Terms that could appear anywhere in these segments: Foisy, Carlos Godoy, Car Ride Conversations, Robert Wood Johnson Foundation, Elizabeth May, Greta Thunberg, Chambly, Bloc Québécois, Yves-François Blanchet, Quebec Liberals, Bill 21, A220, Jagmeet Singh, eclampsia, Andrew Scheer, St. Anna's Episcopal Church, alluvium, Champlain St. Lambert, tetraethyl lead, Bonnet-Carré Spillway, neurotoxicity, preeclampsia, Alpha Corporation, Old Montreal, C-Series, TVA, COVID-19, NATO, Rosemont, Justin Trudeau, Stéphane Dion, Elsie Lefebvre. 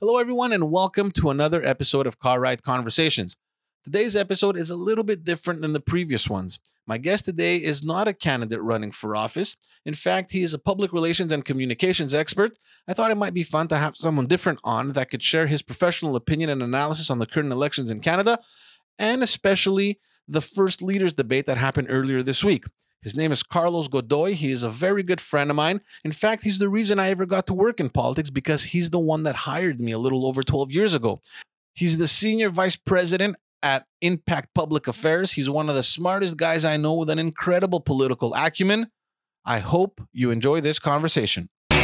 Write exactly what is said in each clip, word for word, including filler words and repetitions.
Hello everyone and welcome to another episode of Car Ride Conversations. Today's episode is a little bit different than the previous ones. My guest today is not a candidate running for office. In fact, he is a public relations and communications expert. I thought it might be fun to have someone different on that could share his professional opinion and analysis on the current elections in Canada, and especially the first leaders debate that happened earlier this week. His name is Carlos Godoy. He is a very good friend of mine. In fact, he's the reason I ever got to work in politics because he's the one that hired me a little over twelve years ago. He's the senior vice president at Impact Public Affairs. He's one of the smartest guys I know with an incredible political acumen. I hope you enjoy this conversation. Do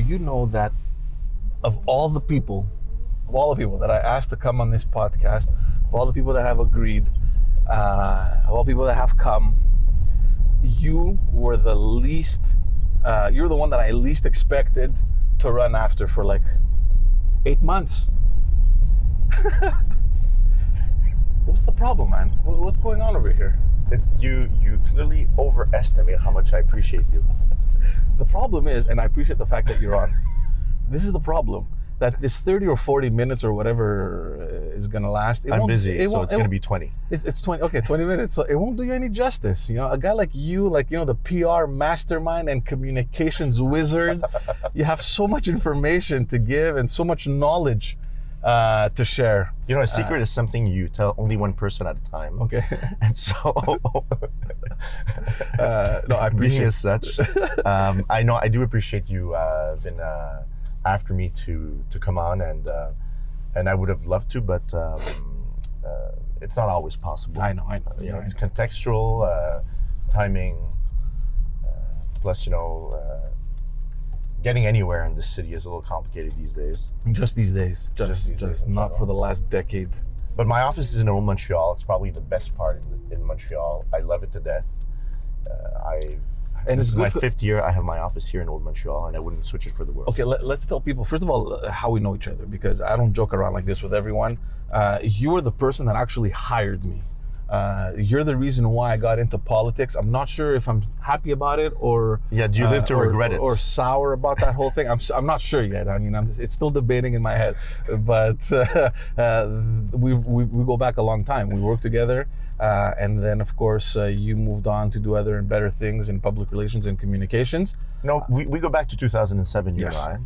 you know that Of all the people, of all the people that I asked to come on this podcast, of all the people that have agreed, uh, of all the people that have come, you were the least, uh, you're the one that I least expected to run after for like eight months. What's the problem, man? What's going on over here? It's you, you clearly overestimate how much I appreciate you. The problem is, and I appreciate the fact that you're on, this is the problem, that this thirty or forty minutes or whatever is going to last. It I'm won't, busy, it so it's it going to be twenty. It's, it's twenty. Okay, twenty minutes. So it won't do you any justice. You know, a guy like you, like, you know, the P R mastermind and communications wizard, you have so much information to give and so much knowledge uh, to share. You know, a secret uh, is something you tell only one person at a time. Okay. And so... uh, no, I appreciate Being as such. um, I know, I do appreciate you, uh, been, uh, after me to to come on, and uh, and I would have loved to, but um, uh, it's not always possible. I know, I know. Uh, you know, it's contextual, uh, timing, uh, plus, you know, uh, getting anywhere in this city is a little complicated these days. Just these days, just, just, these just days, not general. For the last decade. But my office is in Old Montreal. It's probably the best part in, in Montreal. I love it to death. Uh, I've And this it's is my fifth year. I have my office here in Old Montreal, and I wouldn't switch it for the world. Okay, let, let's tell people, first of all, how we know each other, because I don't joke around like this with everyone. Uh, you're the person that actually hired me. Uh, you're the reason why I got into politics. I'm not sure if I'm happy about it or... Yeah, do you uh, live to or, regret it? Or sour about that whole thing. I'm I'm not sure yet. I mean, I'm, it's still debating in my head. But uh, uh, we, we we go back a long time. We work together. Uh, and then, of course, uh, you moved on to do other and better things in public relations and communications. No, we, we go back to two thousand seven, yes. You and I,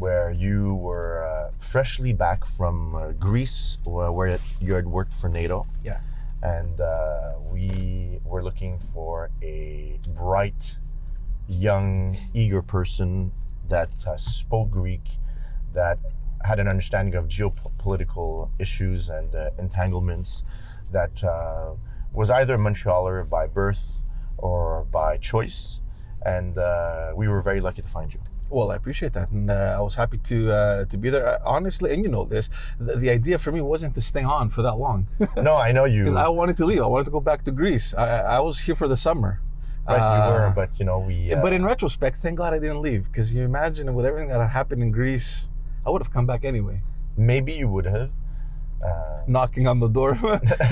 where you were uh, freshly back from uh, Greece, where you had worked for NATO. Yeah. And uh, we were looking for a bright, young, eager person that uh, spoke Greek, that had an understanding of geopolitical issues and uh, entanglements, that uh, was either a Montrealer by birth or by choice, and uh, we were very lucky to find you. Well, I appreciate that, and uh, I was happy to uh, to be there. I, honestly, and you know this, the, the idea for me wasn't to stay on for that long. No, I know you. Because I wanted to leave. I wanted to go back to Greece. I, I was here for the summer. Right, uh, you were, but you know, we... Uh, but in retrospect, thank God I didn't leave, because you imagine with everything that happened in Greece, I would have come back anyway. Maybe you would have. Uh, Knocking on the door.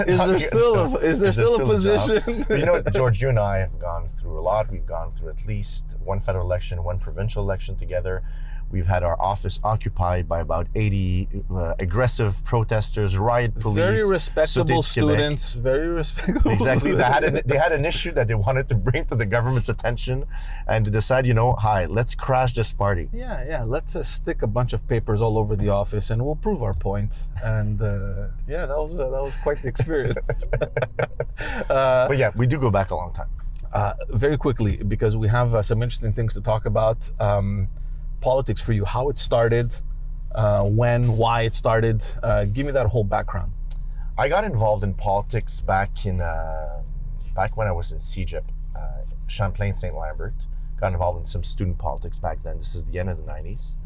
is, there still a, is there is still, there still a position? You know, George, you and I have gone through a lot. We've gone through at least one federal election, one provincial election together. We've had our office occupied by about eighty uh, aggressive protesters, riot police. Very respectable students. Quebec. Very respectable. Exactly. They had, an, they had an issue that they wanted to bring to the government's attention, and to decide, you know, hi, let's crash this party. Yeah, yeah. Let's uh, stick a bunch of papers all over the office, and we'll prove our point. And uh, yeah, that was uh, that was quite the experience. uh, but yeah, we do go back a long time. Uh, very quickly, because we have uh, some interesting things to talk about. Um, Politics for you, how it started, uh, when, why it started. Uh, give me that whole background. I got involved in politics back in uh, back when I was in C E G E P, uh, Champlain Saint Lambert. Got involved in some student politics back then. This is the end of the nineties,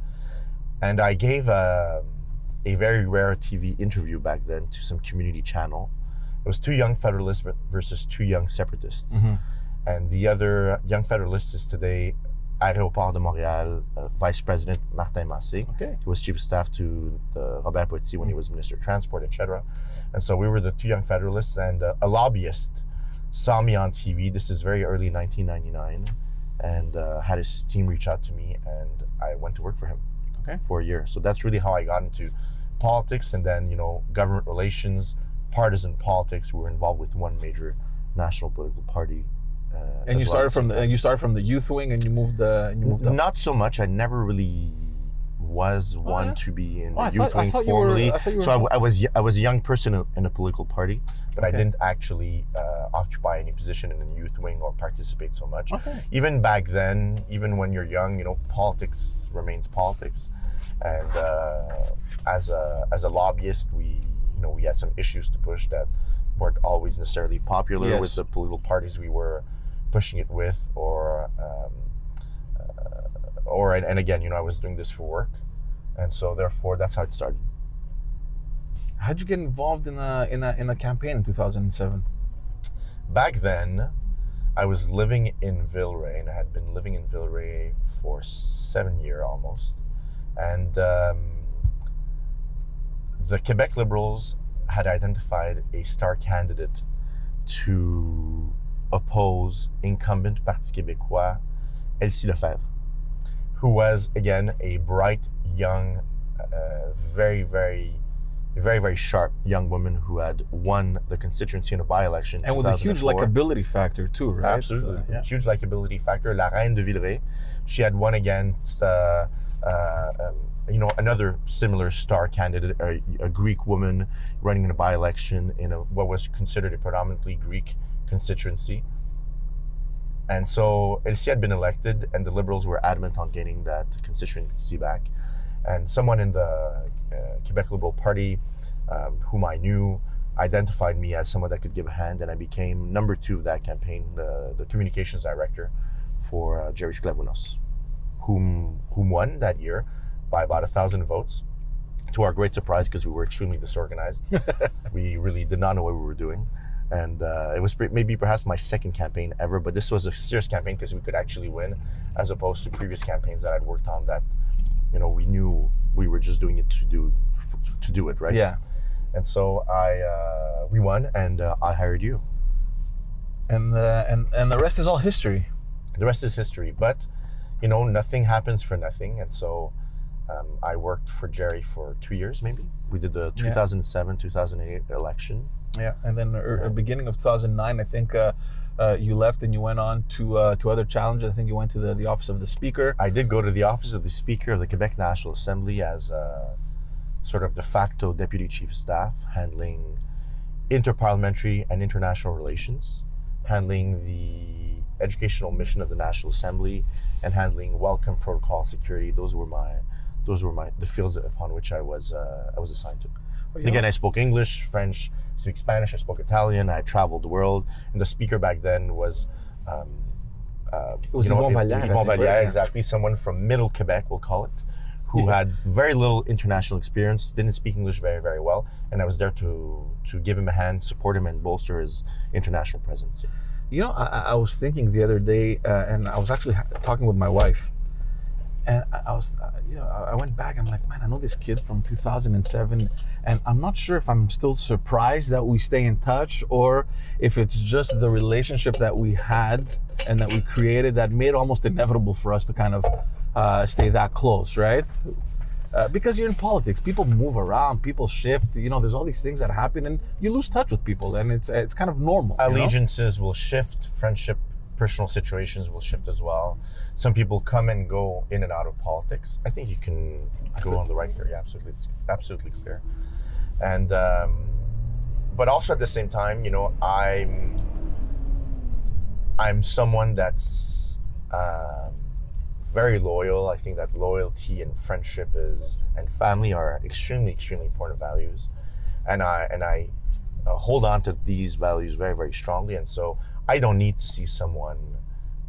and I gave a, a very rare T V interview back then to some community channel. It was two young Federalists versus two young separatists, mm-hmm. and the other young Federalist is today Aéroport de Montréal, uh, Vice President Martin Massé. Okay. He was Chief of Staff to uh, Robert Poitiers when he was Minister of Transport, et cetera. And so we were the two young Federalists, and uh, a lobbyist saw me on T V. This is very early nineteen ninety-nine, and uh, had his team reach out to me, and I went to work for him okay. for a year. So that's really how I got into politics, and then, you know, government relations, partisan politics. We were involved with one major national political party. Uh, and you started from the, you started from the youth wing, and you moved the and you moved up. Not so much. I never really was one oh, yeah. to be in oh, the youth thought, wing formally. Were, I so I, w- I was I was a young person in a political party, but okay. I didn't actually uh, occupy any position in the youth wing or participate so much. Okay. Even back then, even when you're young, you know, politics remains politics. And uh, as a as a lobbyist, we you know we had some issues to push that weren't always necessarily popular yes. with the political parties we were pushing it with, or um, uh, or and, and again, you know, I was doing this for work, and so therefore that's how it started. How'd you get involved in a in a in a campaign in two thousand seven? Back then, I was living in Villeray, and I had been living in Villeray for seven years almost, and um, the Quebec Liberals had identified a star candidate to oppose incumbent Parti Québécois, Elsie Lefebvre, who was, again, a bright, young, uh, very, very, very, very sharp young woman who had won the constituency in a by-election. And with a huge likability factor, too, right? Absolutely. Uh, yeah. Huge likability factor. La Reine de Villeray. She had won against, uh, uh, um, you know, another similar star candidate, a, a Greek woman running in a by-election in a, what was considered a predominantly Greek constituency. And so Elsie had been elected, and the Liberals were adamant on gaining that constituency back. And someone in the uh, Quebec Liberal Party, um, whom I knew, identified me as someone that could give a hand, and I became number two of that campaign, the, the communications director for uh, Jerry Sklavounos, whom, whom won that year by about a thousand votes, to our great surprise, because we were extremely disorganized. We really did not know what we were doing. And uh, it was pre- maybe perhaps my second campaign ever, but this was a serious campaign because we could actually win, as opposed to previous campaigns that I'd worked on that, you know, we knew we were just doing it to do f- to do it, right? Yeah. And so I uh, we won, and uh, I hired you. And uh, and and the rest is all history. The rest is history, but you know, nothing happens for nothing, and so. Um, I worked for Jerry for two years, maybe. We did the two thousand seven, yeah. two thousand eight election. Yeah, and then er, yeah. beginning of two thousand nine, I think uh, uh, you left and you went on to uh, to other challenges. I think you went to the, the Office of the Speaker. I did go to the Office of the Speaker of the Quebec National Assembly as a sort of de facto Deputy Chief of Staff, handling interparliamentary and international relations, handling the educational mission of the National Assembly, and handling welcome protocol security. Those were my... Those were my the fields upon which I was uh, I was assigned to. Well, and again, know. I spoke English, French, I speak Spanish, I spoke Italian. I traveled the world, and the speaker back then was um, uh, it was Yvon Vallière, exactly, someone from Middle Quebec, we'll call it, who yeah. had very little international experience, didn't speak English very very well, and I was there to to give him a hand, support him, and bolster his international presence. You know, I, I was thinking the other day, uh, and I was actually ha- talking with my wife. And I was, you know, I went back. I'm like, man, I know this kid from two thousand seven, and I'm not sure if I'm still surprised that we stay in touch, or if it's just the relationship that we had and that we created that made it almost inevitable for us to kind of uh, stay that close, right? Uh, because you're in politics, people move around, people shift. You know, there's all these things that happen, and you lose touch with people, and it's it's kind of normal. Allegiances you know? will shift, friendship, personal situations will shift as well. Some people come and go in and out of politics. I think you can go on the right here. Yeah, absolutely. It's absolutely clear. And, um, but also at the same time, you know, I'm, I'm someone that's uh, very loyal. I think that loyalty and friendship is, and family are extremely, extremely important values. And I, and I uh, hold on to these values very, very strongly. And so I don't need to see someone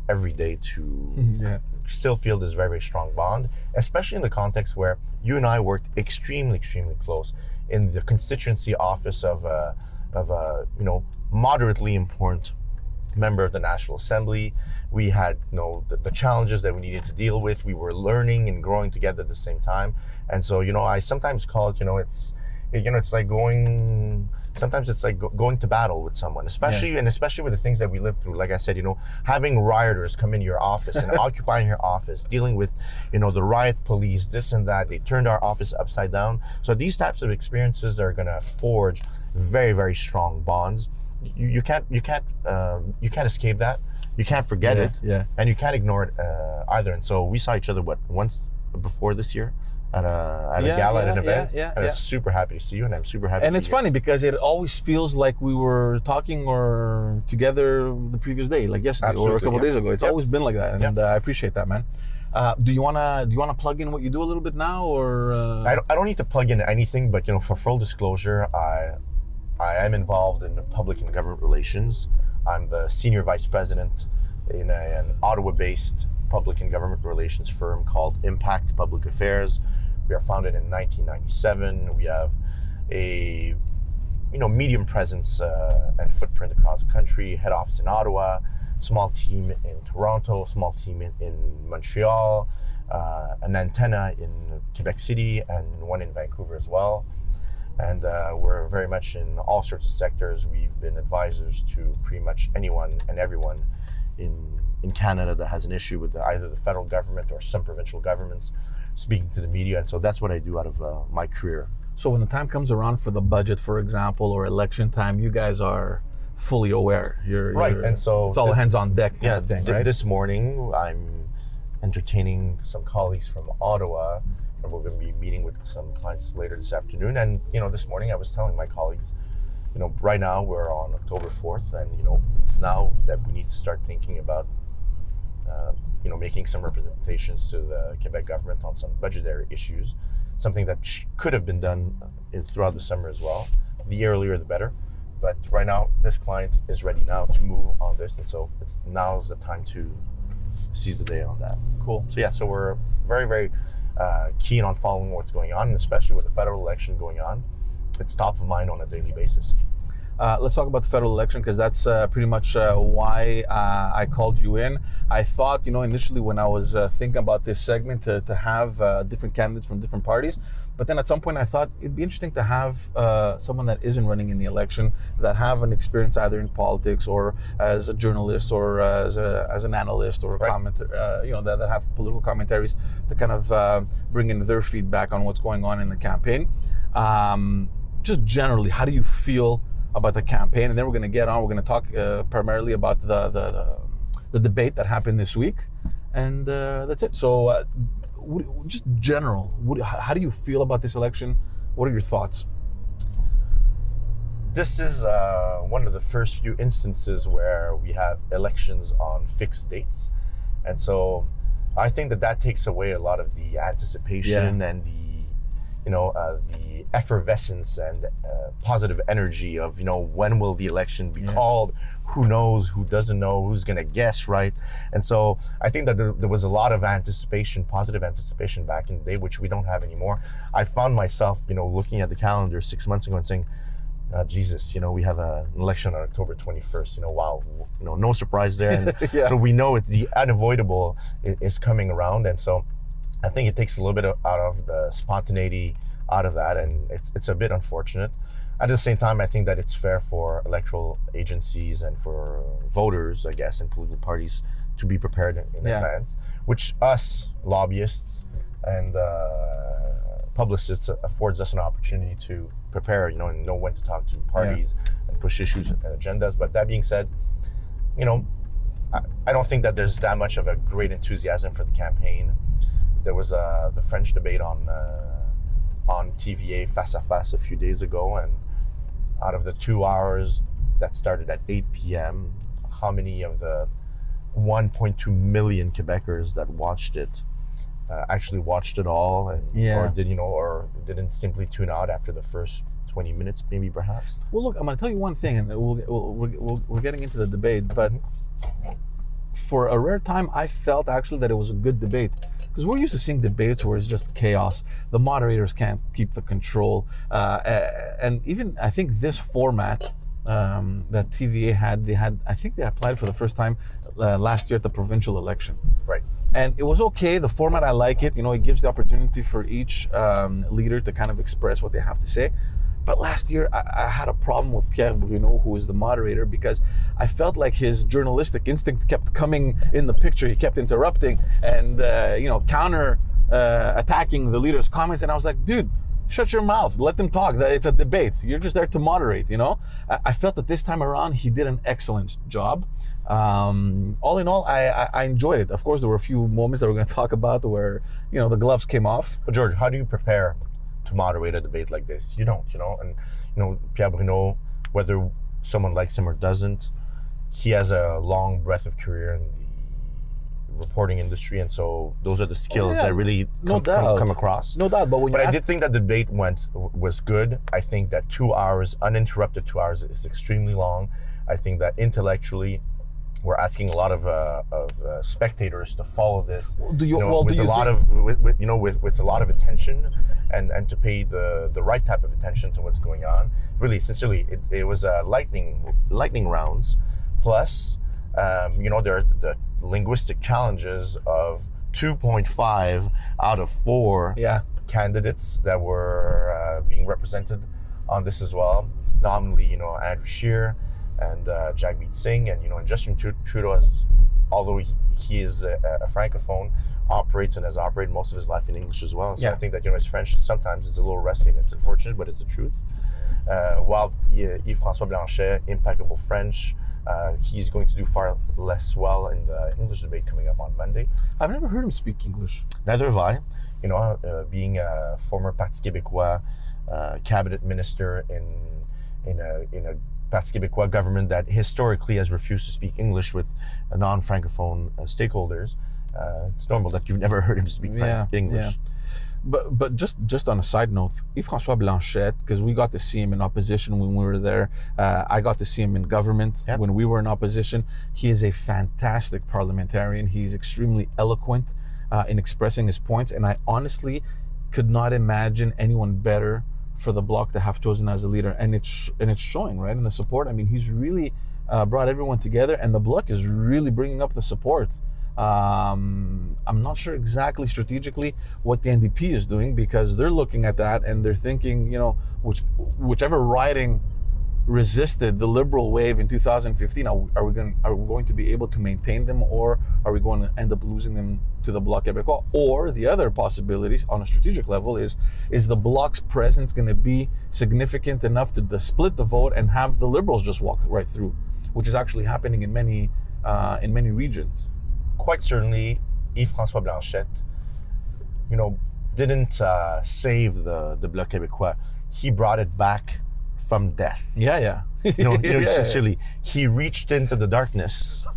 every day to yeah. still feel this very, very strong bond, especially in the context where you and I worked extremely, extremely close in the constituency office of a, of a you know, moderately important member of the National Assembly. We had, you know, the, the challenges that we needed to deal with. We were learning and growing together at the same time. And so, you know, I sometimes call it, you know, it's, you know, it's like going, sometimes it's like go, going to battle with someone, especially, yeah. and especially with the things that we lived through. Like I said, you know, having rioters come into your office and occupying your office, dealing with, you know, the riot police, this and that, they turned our office upside down. So these types of experiences are going to forge very, very strong bonds. You, you can't, you can't, uh, you can't escape that. You can't forget yeah, it, yeah. and you can't ignore it uh, either. And so we saw each other what once before this year at a at yeah, a gala yeah, at an event, yeah, yeah, and yeah. I was super happy to see you, and I'm super happy. And to it's funny here. Because it always feels like we were talking or together the previous day, like yesterday Absolutely, or a couple yeah. days ago. It's yep. always been like that, and yep. uh, I appreciate that, man. Uh, do you wanna do you wanna plug in what you do a little bit now, or uh... I don't I don't need to plug in anything, but you know, for full disclosure, I I am involved in public and government relations. I'm the senior vice president in a, an Ottawa-based public and government relations firm called Impact Public Affairs. We are founded in nineteen ninety-seven. We have a, you know, medium presence uh, and footprint across the country. Head office in Ottawa, small team in Toronto, small team in, in Montreal, uh, an antenna in Quebec City, and one in Vancouver as well. And uh, we're very much in all sorts of sectors. We've been advisors to pretty much anyone and everyone in in Canada that has an issue with the, either the federal government or some provincial governments, speaking to the media. And so that's what I do out of uh, my career. So when the time comes around for the budget, for example, or election time, you guys are fully aware. You're, right, you're, and so it's all th- hands on deck. Kind yeah, of thing, th- right? This morning I'm entertaining some colleagues from Ottawa. We're going to be meeting with some clients later this afternoon, and you know, this morning I was telling my colleagues, you know, right now we're on October fourth, and you know, it's now that we need to start thinking about, uh, you know, making some representations to the Quebec government on some budgetary issues, something that sh- could have been done throughout the summer as well. The earlier, the better. But right now, this client is ready now to move on this, and so it's now's the time to seize the day on that. Cool. So yeah, so we're very, very. Uh, keen on following what's going on, and especially with the federal election going on, it's top of mind on a daily basis. Uh, let's talk about the federal election, because that's uh, pretty much uh, why uh, I called you in. I thought, you know, initially when I was uh, thinking about this segment to, to have uh, different candidates from different parties, but then at some point I thought it'd be interesting to have uh, someone that isn't running in the election, that have an experience either in politics or as a journalist or as, a, as an analyst or a right. commenter, uh, you know, that, that have political commentaries to kind of uh, bring in their feedback on what's going on in the campaign. Um, just generally, how do you feel about the campaign? And then we're going to get on. We're going to talk uh, primarily about the, the the the debate that happened this week, and uh, that's it. So, uh, what, just general, what, how do you feel about this election? What are your thoughts? This is uh, one of the first few instances where we have elections on fixed dates, and so I think that that takes away a lot of the anticipation yeah. and the, you know, uh, the effervescence and uh, positive energy of, you know, when will the election be yeah. called? Who knows? Who doesn't know? Who's going to guess, right? And so I think that there, there was a lot of anticipation, positive anticipation back in the day, which we don't have anymore. I found myself, you know, looking at the calendar six months ago and saying, uh, Jesus, you know, we have a, an election on October twenty-first. You know, wow, you know, no surprise there. And yeah. So we know it's the unavoidable is coming around, and so I think it takes a little bit of, out of the spontaneity out of that, and it's it's a bit unfortunate. At the same time, I think that it's fair for electoral agencies and for voters, I guess, and political parties to be prepared in, in yeah. advance, which us lobbyists and uh, publicists affords us an opportunity to prepare, you know, and know when to talk to parties yeah. and push issues and agendas. But that being said, you know, I, I don't think that there's that much of a great enthusiasm for the campaign. There was uh, the French debate on uh, on T V A face à face a few days ago, and out of the two hours that started at eight p.m., how many of the one point two million Quebecers that watched it uh, actually watched it all, and, yeah. or did you know, or didn't simply tune out after the first twenty minutes, maybe perhaps? Well, look, I'm going to tell you one thing, and we'll, we'll, we'll, we're getting into the debate, but for a rare time, I felt actually that it was a good debate. Because we're used to seeing debates where it's just chaos. The moderators can't keep the control. Uh, and even I think this format um, that T V A had. They had, I think they applied for the first time uh, last year at the provincial election. Right. And it was okay. The format, I like it. You know, it gives the opportunity for each um, leader to kind of express what they have to say. But last year, I, I had a problem with Pierre Bruneau, who is the moderator, because I felt like his journalistic instinct kept coming in the picture. He kept interrupting and, uh, you know, counter uh, attacking the leader's comments. And I was like, dude, shut your mouth. Let them talk. It's a debate. You're just there to moderate, you know. I, I felt that this time around, he did an excellent job. Um, all in all, I, I, I enjoyed it. Of course, there were a few moments that we're going to talk about where, you know, the gloves came off. But George, how do you prepare to moderate a debate like this? You don't, you know, and you know, Pierre Bruneau, whether someone likes him or doesn't, he has a long breadth of career in the reporting industry, and so those are the skills oh, yeah. that really come, no come, come across. No doubt, but when but you I ask- did think that the debate went was good. I think that two hours, uninterrupted two hours, is extremely long. I think that intellectually, we're asking a lot of uh, of uh, spectators to follow this, do you, you know, well, with do you a lot of with, with you know with, with a lot of attention, and, and to pay the, the right type of attention to what's going on. Really, sincerely, it, it was a lightning lightning rounds. Plus, um, you know, there are the linguistic challenges of two point five out of four yeah. candidates that were uh, being represented on this as well. Nominally, you know, Andrew Scheer and uh, Jagmeet Singh, and you know, and Justin Trudeau, is, although he, he is a, a francophone, operates and has operated most of his life in English as well. So yeah. I think that, you know, his French sometimes is a little rusty, and it's unfortunate, but it's the truth. Uh, while Yves-François Blanchet, impeccable French, uh, he's going to do far less well in the English debate coming up on Monday. I've never heard him speak English. Neither have I. You know, uh, being a former Parti Québécois uh, cabinet minister in in a in a Parti Québécois government that historically has refused to speak English with uh, non-francophone uh, stakeholders. Uh, it's normal that you've never heard him speak yeah, English. Yeah. But but just, just on a side note, Yves-François Blanchet, because we got to see him in opposition when we were there. Uh, I got to see him in government yep. when we were in opposition. He is a fantastic parliamentarian. He's extremely eloquent uh, in expressing his points. And I honestly could not imagine anyone better for the Bloc to have chosen as a leader, and it's and it's showing, right, in the support. I mean, he's really uh, brought everyone together, and the Bloc is really bringing up the support. Um, I'm not sure exactly strategically what the N D P is doing, because they're looking at that and they're thinking, you know, which whichever riding resisted the Liberal wave in two thousand fifteen, are we, are we going are we going to be able to maintain them, or are we going to end up losing them to the Bloc Québécois? Or the other possibilities on a strategic level is is the Bloc's presence going to be significant enough to the split the vote and have the Liberals just walk right through, which is actually happening in many uh, in many regions. Quite certainly, Yves-François Blanchet, you know, didn't uh, save the the Bloc Québécois. He brought it back from death. Yeah, yeah. You know, you know yeah, sincerely, yeah. He reached into the darkness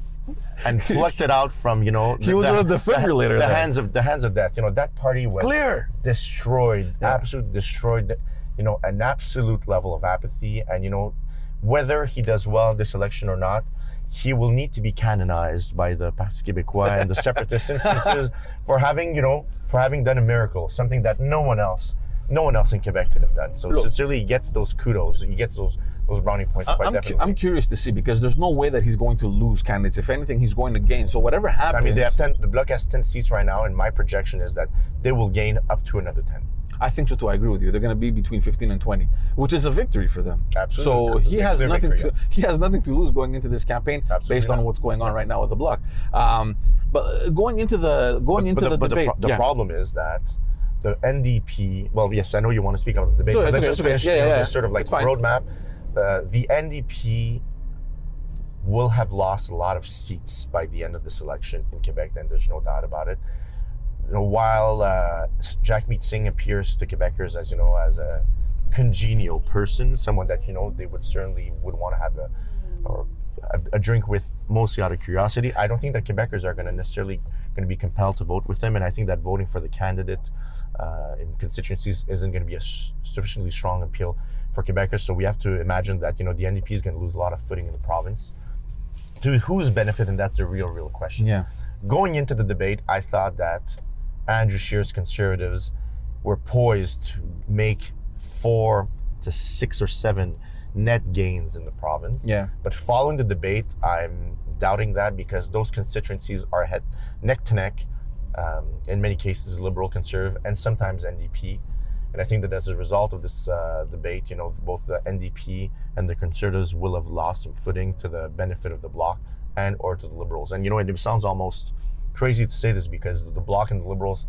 and plucked it out from, you know, the, he was the, the defibrillator. The, the hands of the hands of death. You know, that party was clear, destroyed, yeah. absolutely destroyed. You know, an absolute level of apathy. And you know, whether he does well in this election or not, he will need to be canonized by the Parti Québécois and the separatist instances for having, you know, for having done a miracle, something that no one else. No one else in Quebec could have done. So Look, sincerely, he gets those kudos. He gets those those brownie points quite I'm definitely. Cu- I'm curious to see, because there's no way that he's going to lose candidates. If anything, he's going to gain. So whatever happens... I mean, they have ten, the Bloc has ten seats right now, and my projection is that they will gain up to another ten. I think so too. I agree with you. They're going to be between fifteen and twenty, which is a victory for them. Absolutely. So he has nothing to he has nothing to lose going into this campaign, Absolutely based not. on what's going on right now with the Bloc. Um, but going into the going but, into but the, the debate, but the, pro- yeah. the problem is that the N D P, well, yes, I know you want to speak about the debate, so but let's okay, just finish okay. yeah, you know, yeah, yeah. sort of like roadmap. Uh, the N D P will have lost a lot of seats by the end of this election in Quebec, and there's no doubt about it. You know, while uh, Jagmeet Singh appears to Quebecers as, you know, as a congenial person, someone that, you know, they would certainly would want to have a, or a, a drink with mostly out of curiosity, I don't think that Quebecers are going to necessarily going to be compelled to vote with them, and I think that voting for the candidate uh, in constituencies isn't going to be a sh- sufficiently strong appeal for Quebecers. So we have to imagine that, you know, the N D P is going to lose a lot of footing in the province. To whose benefit? And that's a real, real question. Yeah. Going into the debate, I thought that Andrew Scheer's Conservatives were poised to make four to six or seven net gains in the province. Yeah. But following the debate, I'm doubting that because those constituencies are head, neck to neck, um, in many cases Liberal, Conservative, and sometimes N D P. And I think that as a result of this uh, debate, you know, both the N D P and the Conservatives will have lost some footing to the benefit of the Bloc and or to the Liberals. And, you know, it sounds almost crazy to say this because the Bloc and the Liberals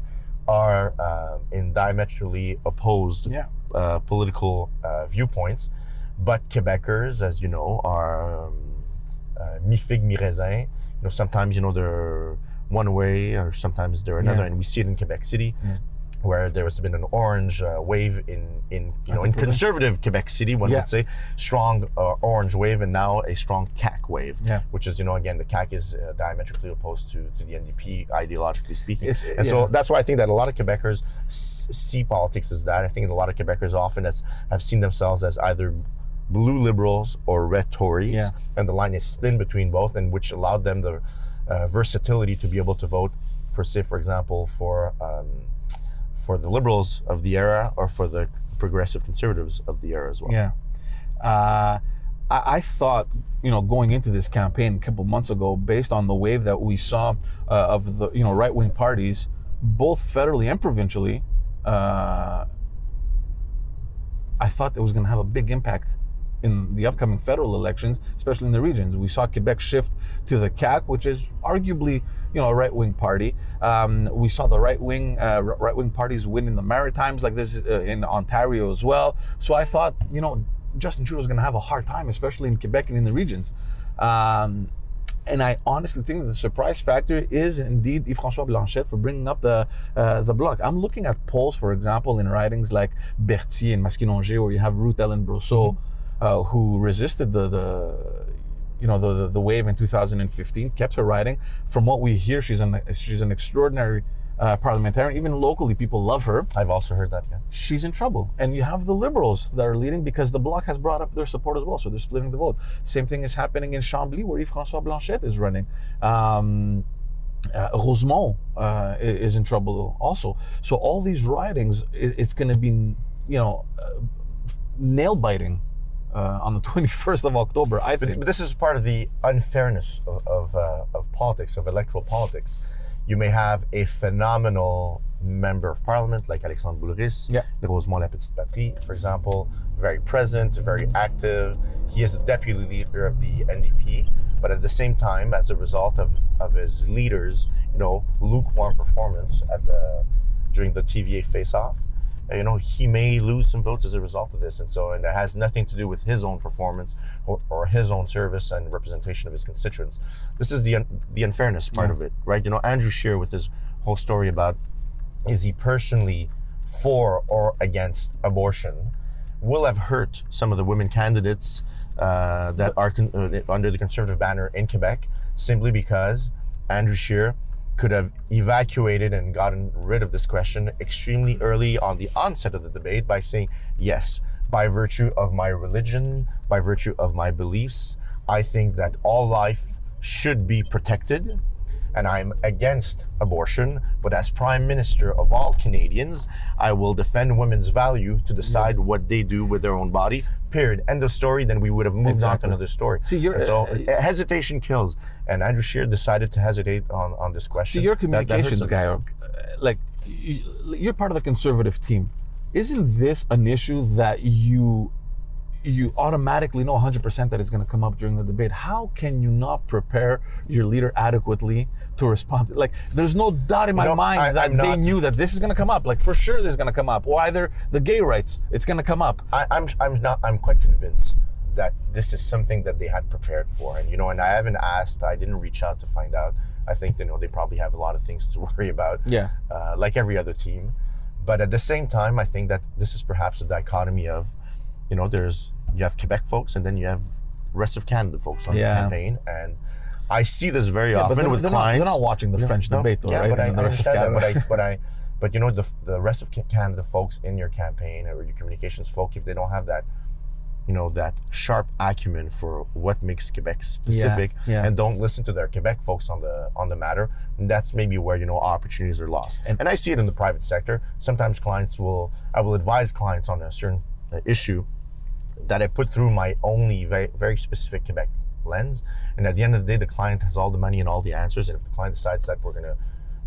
are uh, in diametrically opposed yeah. uh, political uh, viewpoints. But Quebecers, as you know, are um, uh, mi-fig, mi-raisin. You know, sometimes, you know, they're one way or sometimes they're another. Yeah. And we see it in Quebec City. Yeah. Where there has been an orange uh, wave in, in you know in conservative Quebec City, one yeah. would say, strong uh, orange wave, and now a strong C A C wave, yeah. which is, you know, again, the C A C is uh, diametrically opposed to, to the N D P, ideologically speaking. It's, and yeah. so that's why I think that a lot of Quebecers s- see politics as that. I think a lot of Quebecers often has, have seen themselves as either blue Liberals or red Tories, yeah. and the line is thin between both, and which allowed them the uh, versatility to be able to vote for, say, for example, for... Um, for the Liberals of the era or for the Progressive Conservatives of the era as well. Yeah. Uh, I, I thought, you know, going into this campaign a couple months ago, based on the wave that we saw uh, of the, you know, right-wing parties, both federally and provincially, uh, I thought it was going to have a big impact in the upcoming federal elections, especially in the regions. We saw Quebec shift to the C A C, which is arguably, you know, a right-wing party. Um, we saw the right-wing uh, right-wing parties win in the Maritimes, like this uh, in Ontario as well. So I thought, you know, Justin Trudeau is going to have a hard time, especially in Quebec and in the regions. Um, and I honestly think that the surprise factor is indeed Yves-François Blanchet for bringing up the uh, the Bloc. I'm looking at polls, for example, in ridings like Berthier and Masquinongé, where you have Ruth Ellen Brousseau. Mm-hmm. Uh, who resisted the, the you know the, the the wave in two thousand fifteen, kept her riding. From what we hear, she's an she's an extraordinary uh, parliamentarian. Even locally, people love her. I've also heard that. Yeah, she's in trouble, and you have the Liberals that are leading because the Bloc has brought up their support as well, so they're splitting the vote. Same thing is happening in Chambly, where Yves-François Blanchet is running. Um, Uh, Rosemont uh, is in trouble also. So all these ridings, it, it's going to be you know uh, nail biting. Uh, on the twenty-first of October, I think. But, but this is part of the unfairness of of, uh, of politics, of electoral politics. You may have a phenomenal member of parliament like Alexandre Boulris, yeah. Rosemont La Petite Patrie, for example, very present, very active. He is the deputy leader of the N D P, but at the same time, as a result of, of his leader's, you know, lukewarm performance at the during the T V A face-off, you know, he may lose some votes as a result of this. And so, and it has nothing to do with his own performance or, or his own service and representation of his constituents. This is the un- the unfairness part yeah. of it, right? You know, Andrew Scheer with his whole story about, is he personally for or against abortion, will have hurt some of the women candidates uh, that are con- uh, under the Conservative banner in Quebec, simply because Andrew Scheer could have evacuated and gotten rid of this question extremely early on the onset of the debate by saying, yes, by virtue of my religion, by virtue of my beliefs, I think that all life should be protected, and I'm against abortion, but as Prime Minister of all Canadians, I will defend women's value to decide what they do with their own bodies, period. End of story. Then we would have moved exactly. on to another story. See, you're, so uh, uh, hesitation kills, and Andrew Scheer decided to hesitate on, on this question. See, you're a communications that, that guy, or, like, you're part of the Conservative team. Isn't this an issue that you... you automatically know one hundred percent that it's going to come up during the debate? How can you not prepare your leader adequately to respond? Like, there's no doubt in my no, mind I, that I'm they not. knew that this is going to come up. Like, for sure this is going to come up. Or either the gay rights, it's going to come up. I, I'm I'm not. I'm quite convinced that this is something that they had prepared for. And, you know, and I haven't asked. I didn't reach out to find out. I think, you know, they probably have a lot of things to worry about. Yeah. Uh, like every other team. But at the same time, I think that this is perhaps a dichotomy of, you know, there's you have Quebec folks and then you have rest of Canada folks on yeah. the campaign, and I see this very yeah, often but they're, with they're clients. Not, they're not watching the yeah, French no, debate, though, yeah, right? But I, I the rest of Canada. That, but, I, but I, but you know, the the rest of Canada folks in your campaign or your communications folk, if they don't have that, you know, that sharp acumen for what makes Quebec specific, yeah, yeah. and don't listen to their Quebec folks on the on the matter, and that's maybe where, you know, opportunities are lost. And, and I see it in the private sector. Sometimes clients will, I will advise clients on a certain issue. that I put through my only very, very specific Quebec lens. And at the end of the day, the client has all the money and all the answers. And if the client decides that we're gonna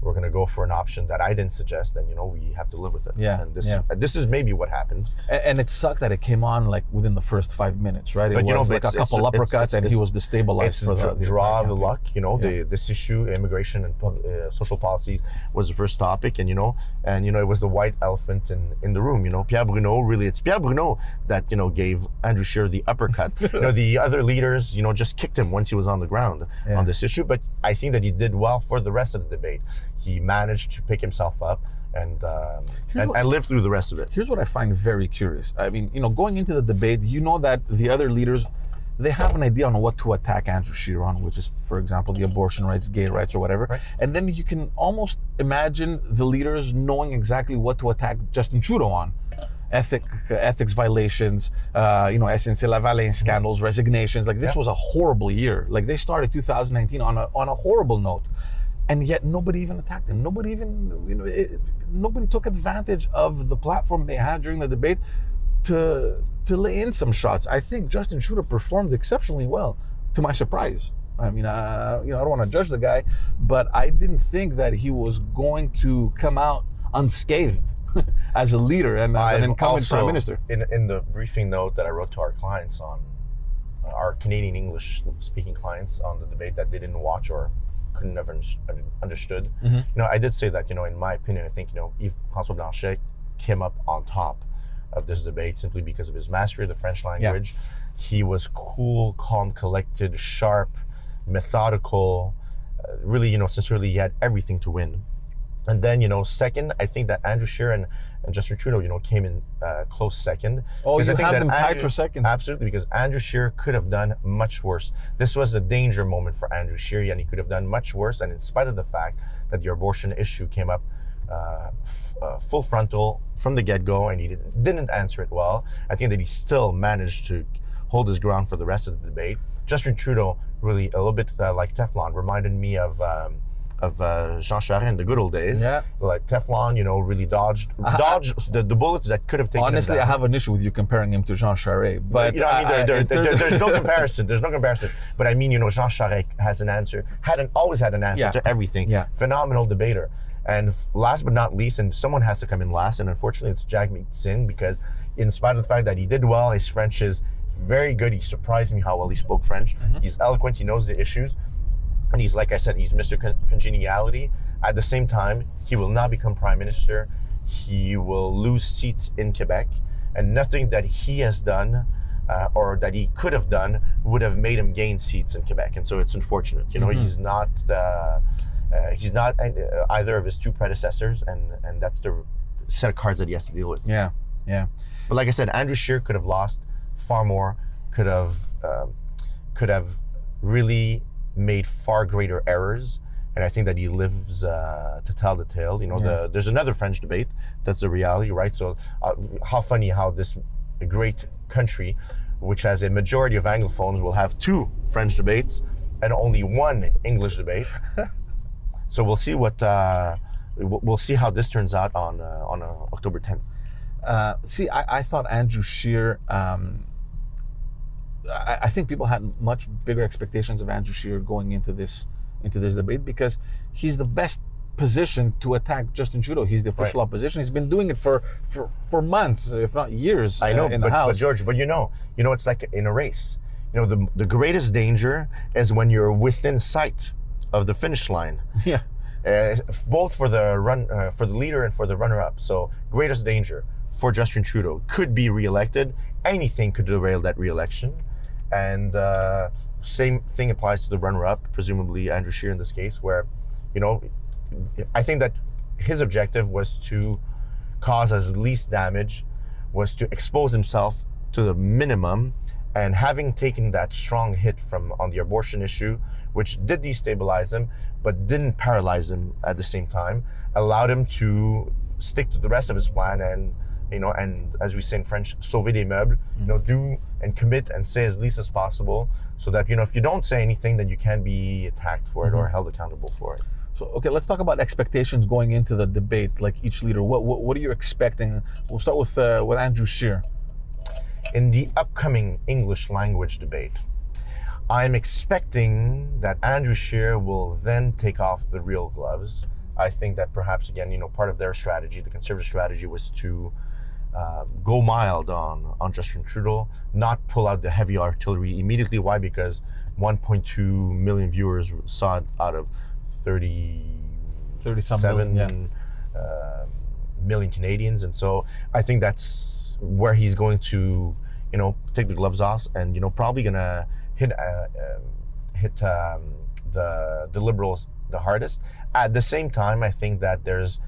we're gonna go for an option that I didn't suggest, then you know we have to live with it. Yeah. And this yeah. this is maybe what happened. And, and it sucks that it came on like within the first five minutes, right? It but, you was know, like a couple it's, uppercuts, it's, and he was destabilized it's for the, the draw of the luck. You know, yeah. the, this issue, immigration and uh, social policies, was the first topic, and you know, and you know, it was the white elephant in, in the room. You know, Pierre Bruneau really, it's Pierre Bruneau that you know gave Andrew Scheer the uppercut. You know, the other leaders, you know, just kicked him once he was on the ground yeah. on this issue. But I think that he did well for the rest of the debate. He managed to pick himself up and um, and, what, and live through the rest of it. Here's what I find very curious. I mean, you know, going into the debate, you know that the other leaders, they have an idea on what to attack Andrew Scheer on, which is, for example, the abortion rights, gay rights, or whatever. Right. And then you can almost imagine the leaders knowing exactly what to attack Justin Trudeau on. Ethic, ethics violations, uh, you know, S N C-Lavalin scandals, mm-hmm. resignations. Like, this yeah. was a horrible year. Like, they started two thousand nineteen on a on a horrible note. And yet nobody even attacked him. Nobody even, you know, it, nobody took advantage of the platform they had during the debate to to lay in some shots. I think Justin Trudeau performed exceptionally well, to my surprise. I mean, uh, you know, I don't want to judge the guy, but I didn't think that he was going to come out unscathed as a leader and as I've an incumbent also, prime minister. In, in the briefing note that I wrote to our clients on, our Canadian English-speaking clients on the debate that they didn't watch or couldn't have understood. Mm-hmm. You know, I did say that, you know, in my opinion, I think, you know, Yves-François Blanchet came up on top of this debate simply because of his mastery of the French language. Yeah. He was cool, calm, collected, sharp, methodical, uh, really, you know, sincerely, he had everything to win. And then, you know, second, I think that Andrew Scheer and, and Justin Trudeau, you know, came in uh, close second. Oh, you I think have that them tied for second. Absolutely, because Andrew Scheer could have done much worse. This was a danger moment for Andrew Scheer, and he could have done much worse. And in spite of the fact that the abortion issue came up uh, f- uh, full frontal from the get-go, and he didn't, didn't answer it well, I think that he still managed to hold his ground for the rest of the debate. Justin Trudeau, really a little bit uh, like Teflon, reminded me of... Um, of uh, Jean Charest in the good old days. Yeah. Like Teflon, you know, really dodged dodged the, the bullets that could have taken Honestly, him down. I have an issue with you comparing him to Jean Charest, but... You know, I mean, I, there, I, there, there, there's no comparison, there's no comparison. But I mean, you know, Jean Charest has an answer, had an, always had an answer yeah. to everything. Yeah. Phenomenal debater. And last but not least, and someone has to come in last, and unfortunately it's Jagmeet Singh, because in spite of the fact that he did well, his French is very good. He surprised me how well he spoke French. Mm-hmm. He's eloquent, he knows the issues. And he's, like I said, he's Mister Con- Congeniality. At the same time, he will not become prime minister. He will lose seats in Quebec. And nothing that he has done uh, or that he could have done would have made him gain seats in Quebec. And so it's unfortunate. You know, mm-hmm. he's not uh, uh, he's not either of his two predecessors. And, and that's the set of cards that he has to deal with. Yeah, yeah. But like I said, Andrew Scheer could have lost far more, could have um, could have really... made far greater errors, and I think that he lives uh, to tell the tale. You know, yeah. the, there's another French debate. That's the reality, right? So, uh, how funny how this great country, which has a majority of Anglophones, will have two French debates and only one English debate. So we'll see what uh, we'll see how this turns out on uh, on uh, October tenth. Uh, see, I, I thought Andrew Scheer. Um I think people had much bigger expectations of Andrew Scheer going into this into this debate because he's the best positioned to attack Justin Trudeau. He's the official right. opposition. He's been doing it for, for, for months, if not years. I know, uh, in but, the House. But George, but you know, you know, it's like in a race. You know, the the greatest danger is when you're within sight of the finish line. Yeah, uh, both for the run uh, for the leader and for the runner-up. So greatest danger for Justin Trudeau could be re-elected. Anything could derail that re-election. And uh, same thing applies to the runner-up, presumably Andrew Scheer in this case, where, you know, I think that his objective was to cause as least damage, was to expose himself to the minimum, and having taken that strong hit from on the abortion issue, which did destabilize him, but didn't paralyze him at the same time, allowed him to stick to the rest of his plan and you know, and as we say in French, sauver des meubles, you know, do and commit and say as least as possible so that, you know, if you don't say anything, then you can be attacked for it mm-hmm. or held accountable for it. So, okay, let's talk about expectations going into the debate, like each leader. What what, what are you expecting? We'll start with uh, with Andrew Scheer. in the upcoming English language debate. I'm expecting that Andrew Scheer will then take off the real gloves. I think that perhaps, again, you know, part of their strategy, the Conservative strategy, was to uh, go mild on, on Justin Trudeau, not pull out the heavy artillery immediately. Why? Because one point two million viewers saw it out of thirty-seven million, yeah. uh, million Canadians. And so I think that's where he's going to, you know, take the gloves off and, you know, probably going to hit uh, uh, hit um, the the Liberals the hardest. At the same time, I think that there's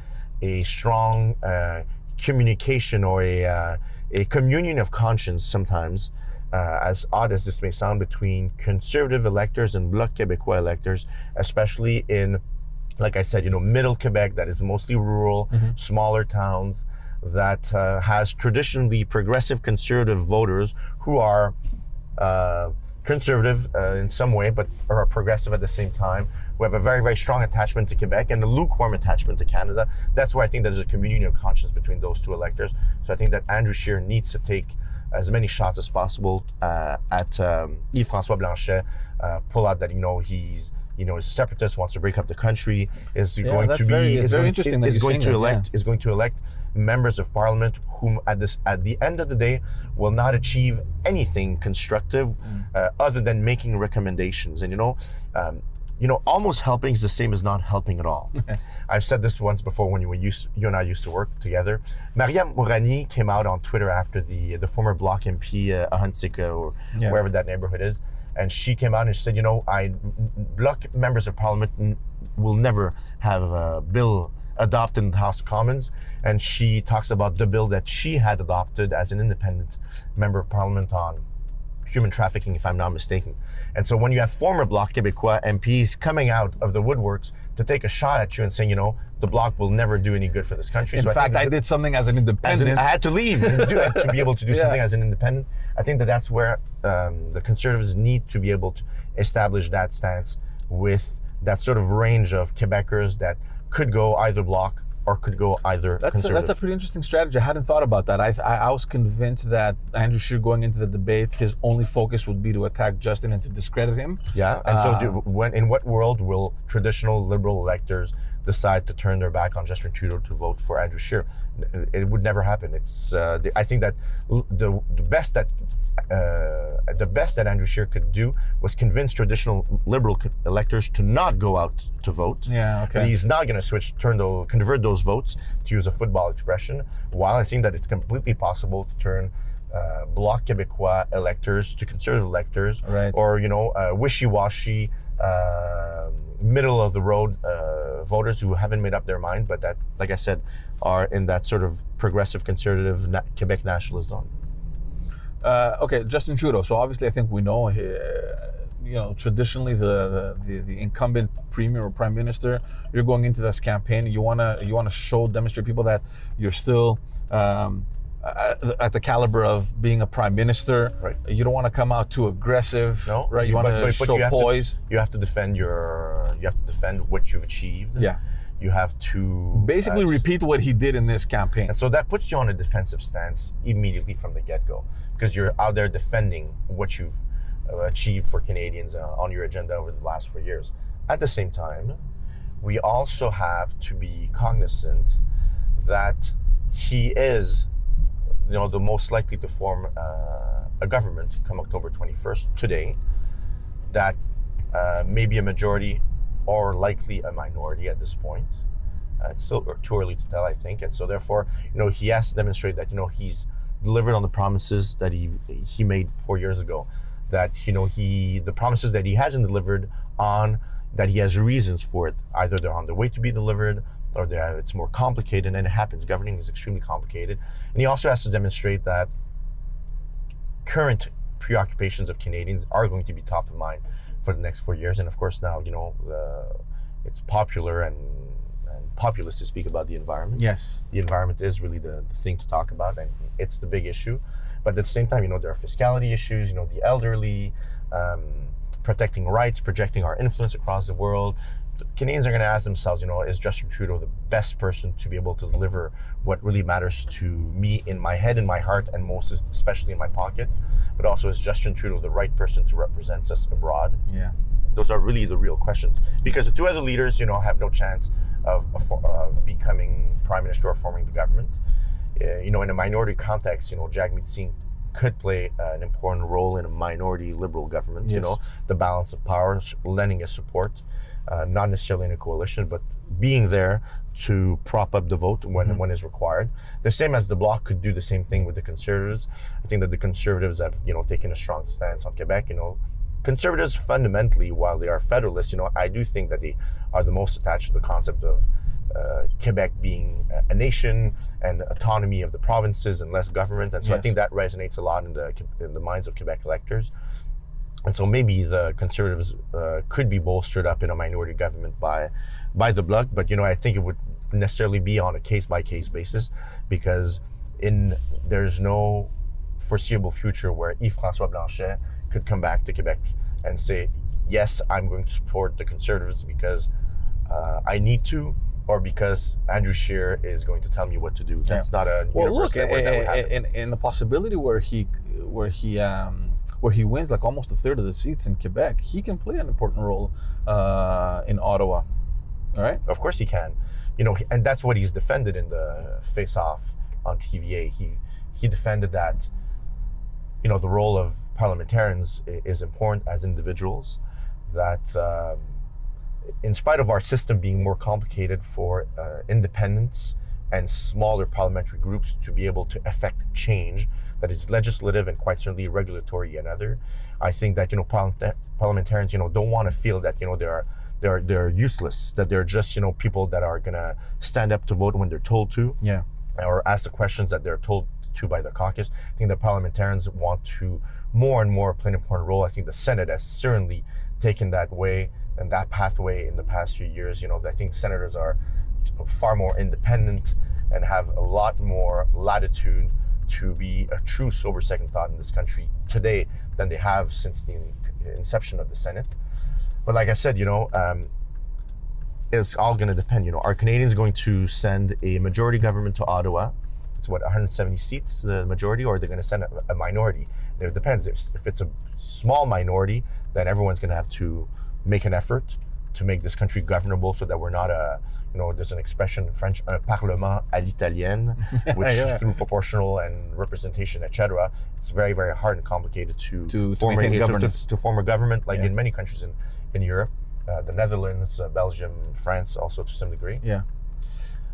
a strong uh, communication or a, uh, a communion of conscience sometimes, uh, as odd as this may sound, between Conservative electors and Bloc Québécois electors, especially in, like I said, you know, middle Quebec, that is mostly rural, mm-hmm. smaller towns, that uh, has traditionally progressive Conservative voters who are uh, Conservative uh, in some way, but are progressive at the same time. We have a very, very strong attachment to Quebec and a lukewarm attachment to Canada. That's where I think there's a communion of conscience between those two electors. So I think that Andrew Scheer needs to take as many shots as possible uh, at um, Yves-François Blanchet, uh, pull out that, you know, he's, you know, is separatist, wants to break up the country, is yeah, going to be, very, is, very going, is, is going to elect, it, yeah. is going to elect members of parliament whom at this, at the end of the day, will not achieve anything constructive mm. uh, other than making recommendations. And, you know, um, you know, almost helping is the same as not helping at all. I've said this once before when you were used, you and I used to work together. Mariam Mourani came out on Twitter after the the former Bloc M P, uh, Ahantsika, or yeah. wherever that neighborhood is. And she came out and she said, you know, I Bloc members of parliament n- will never have a bill adopted in the House of Commons. And she talks about the bill that she had adopted as an independent member of parliament on human trafficking, if I'm not mistaken. And so when you have former Bloc Québécois M Ps coming out of the woodworks to take a shot at you and saying, you know, the Bloc will never do any good for this country. In so fact, I, I did something as an independent. As an, I had to leave to, do, to be able to do yeah. something as an independent. I think that that's where um, the Conservatives need to be able to establish that stance with that sort of range of Quebecers that could go either Bloc or could go either that's Conservative. A, that's a pretty interesting strategy. I hadn't thought about that. I I, I was convinced that Andrew Scheer going into the debate, his only focus would be to attack Justin and to discredit him. Yeah, and uh, so do, when in what world will traditional Liberal electors decide to turn their back on Justin Trudeau to vote for Andrew Scheer? It would never happen. It's uh, the, I think that the, the best that uh, the best that Andrew Scheer could do was convince traditional Liberal co- electors to not go out to vote. Yeah, okay. And he's not going to switch, turn the, convert those votes, to use a football expression. While I think that it's completely possible to turn uh, Bloc Québécois electors to Conservative electors, right. or you know, uh, wishy-washy, uh, middle-of-the-road uh, voters who haven't made up their mind, but that, like I said, are in that sort of progressive Conservative na- Quebec nationalist zone. Uh, okay, Justin Trudeau. So obviously, I think we know, he, uh, you know, traditionally the, the, the, the incumbent premier or prime minister. You're going into this campaign. You wanna you wanna show, demonstrate people that you're still um, at the caliber of being a prime minister. Right. You don't want to come out too aggressive. No. Right. You, you want to show you poise. To, you have to defend your. You have to defend what you've achieved. Yeah. You have to basically uh, repeat what he did in this campaign. And so that puts you on a defensive stance immediately from the get-go, because you're out there defending what you've uh, achieved for Canadians uh, on your agenda over the last four years. At the same time, we also have to be cognizant that he is, you know, the most likely to form uh, a government come October twenty-first, today, that uh, may be a majority or likely a minority at this point. Uh, it's still too early to tell, I think. And so therefore, you know, he has to demonstrate that, you know, he's delivered on the promises that he he made four years ago, that, you know, he the promises that he hasn't delivered on, that he has reasons for it. Either they're on the way to be delivered, or they're, it's more complicated, and it happens. Governing is extremely complicated. And he also has to demonstrate that current preoccupations of Canadians are going to be top of mind for the next four years. And of course now, you know, uh, it's popular and, and populist to speak about the environment. Yes. The environment is really the, the thing to talk about, and it's the big issue. But at the same time, you know, there are fiscality issues, you know, the elderly, um, protecting rights, projecting our influence across the world. Canadians are going to ask themselves, you know, is Justin Trudeau the best person to be able to deliver what really matters to me in my head, in my heart, and most especially in my pocket? But also, is Justin Trudeau the right person to represent us abroad? Yeah. Those are really the real questions. Because the two other leaders, you know, have no chance of, of uh, becoming prime minister or forming the government. Uh, you know, in a minority context, you know, Jagmeet Singh could play uh, an important role in a minority Liberal government, yes. You know, the balance of power, lending his support. Uh, not necessarily in a coalition, but being there to prop up the vote when mm-hmm. when is required. The same as the Bloc could do the same thing with the Conservatives. I think that the Conservatives have, you know, taken a strong stance on Quebec. You know, Conservatives fundamentally, while they are federalists, you know, I do think that they are the most attached to the concept of uh, Quebec being a nation and autonomy of the provinces and less government. And so yes. I think that resonates a lot in the in the minds of Quebec electors. And so maybe the Conservatives uh, could be bolstered up in a minority government by by the Bloc, but you know, I think it would necessarily be on a case-by-case basis, because in there's no foreseeable future where Yves-François Blanchet could come back to Quebec and say, yes, I'm going to support the Conservatives because uh, I need to, or because Andrew Scheer is going to tell me what to do. That's yeah. not a well, universal look, word that would happen. And the possibility where he, where he, um, where he wins like almost a third of the seats in Quebec, he can play an important role uh, in Ottawa, all right? Of course he can. You know, and that's what he's defended in the face-off on T V A. He he defended that, you know, the role of parliamentarians is important as individuals, that um, in spite of our system being more complicated for uh, independents and smaller parliamentary groups to be able to effect change, that is legislative and quite certainly regulatory and other. I think that, you know, parliament- parliamentarians, you know, don't want to feel that, you know, they are they are they're useless, that they're just, you know, people that are gonna stand up to vote when they're told to, yeah, or ask the questions that they're told to by the caucus. I think that parliamentarians want to more and more play an important role. I think the Senate has certainly taken that way and that pathway in the past few years. You know, I think senators are far more independent and have a lot more latitude to be a true sober second thought in this country today than they have since the inception of the Senate. But like I said, you know, um, it's all going to depend. You know, are Canadians going to send a majority government to Ottawa? It's what, one hundred seventy seats, the majority, or they're going to send a, a minority? It depends. If, if it's a small minority, then everyone's going to have to make an effort to make this country governable, so that we're not a, you know, there's an expression in French, un parlement à l'italienne, which yeah. through proportional and representation, et cetera, it's very, very hard and complicated to to, form, to, a, to, to form a government, like yeah. in many countries in, in Europe, uh, the Netherlands, uh, Belgium, France, also to some degree. Yeah.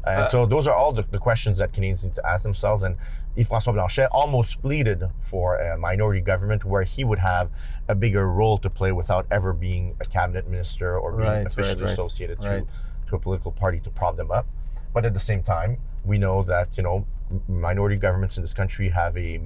And uh, so those are all the, the questions that Canadians need to ask themselves. And Yves-François Blanchet almost pleaded for a minority government where he would have a bigger role to play without ever being a cabinet minister or being right, officially right, right, associated right. To, to a political party to prop them up. But at the same time, we know that, you know, minority governments in this country have a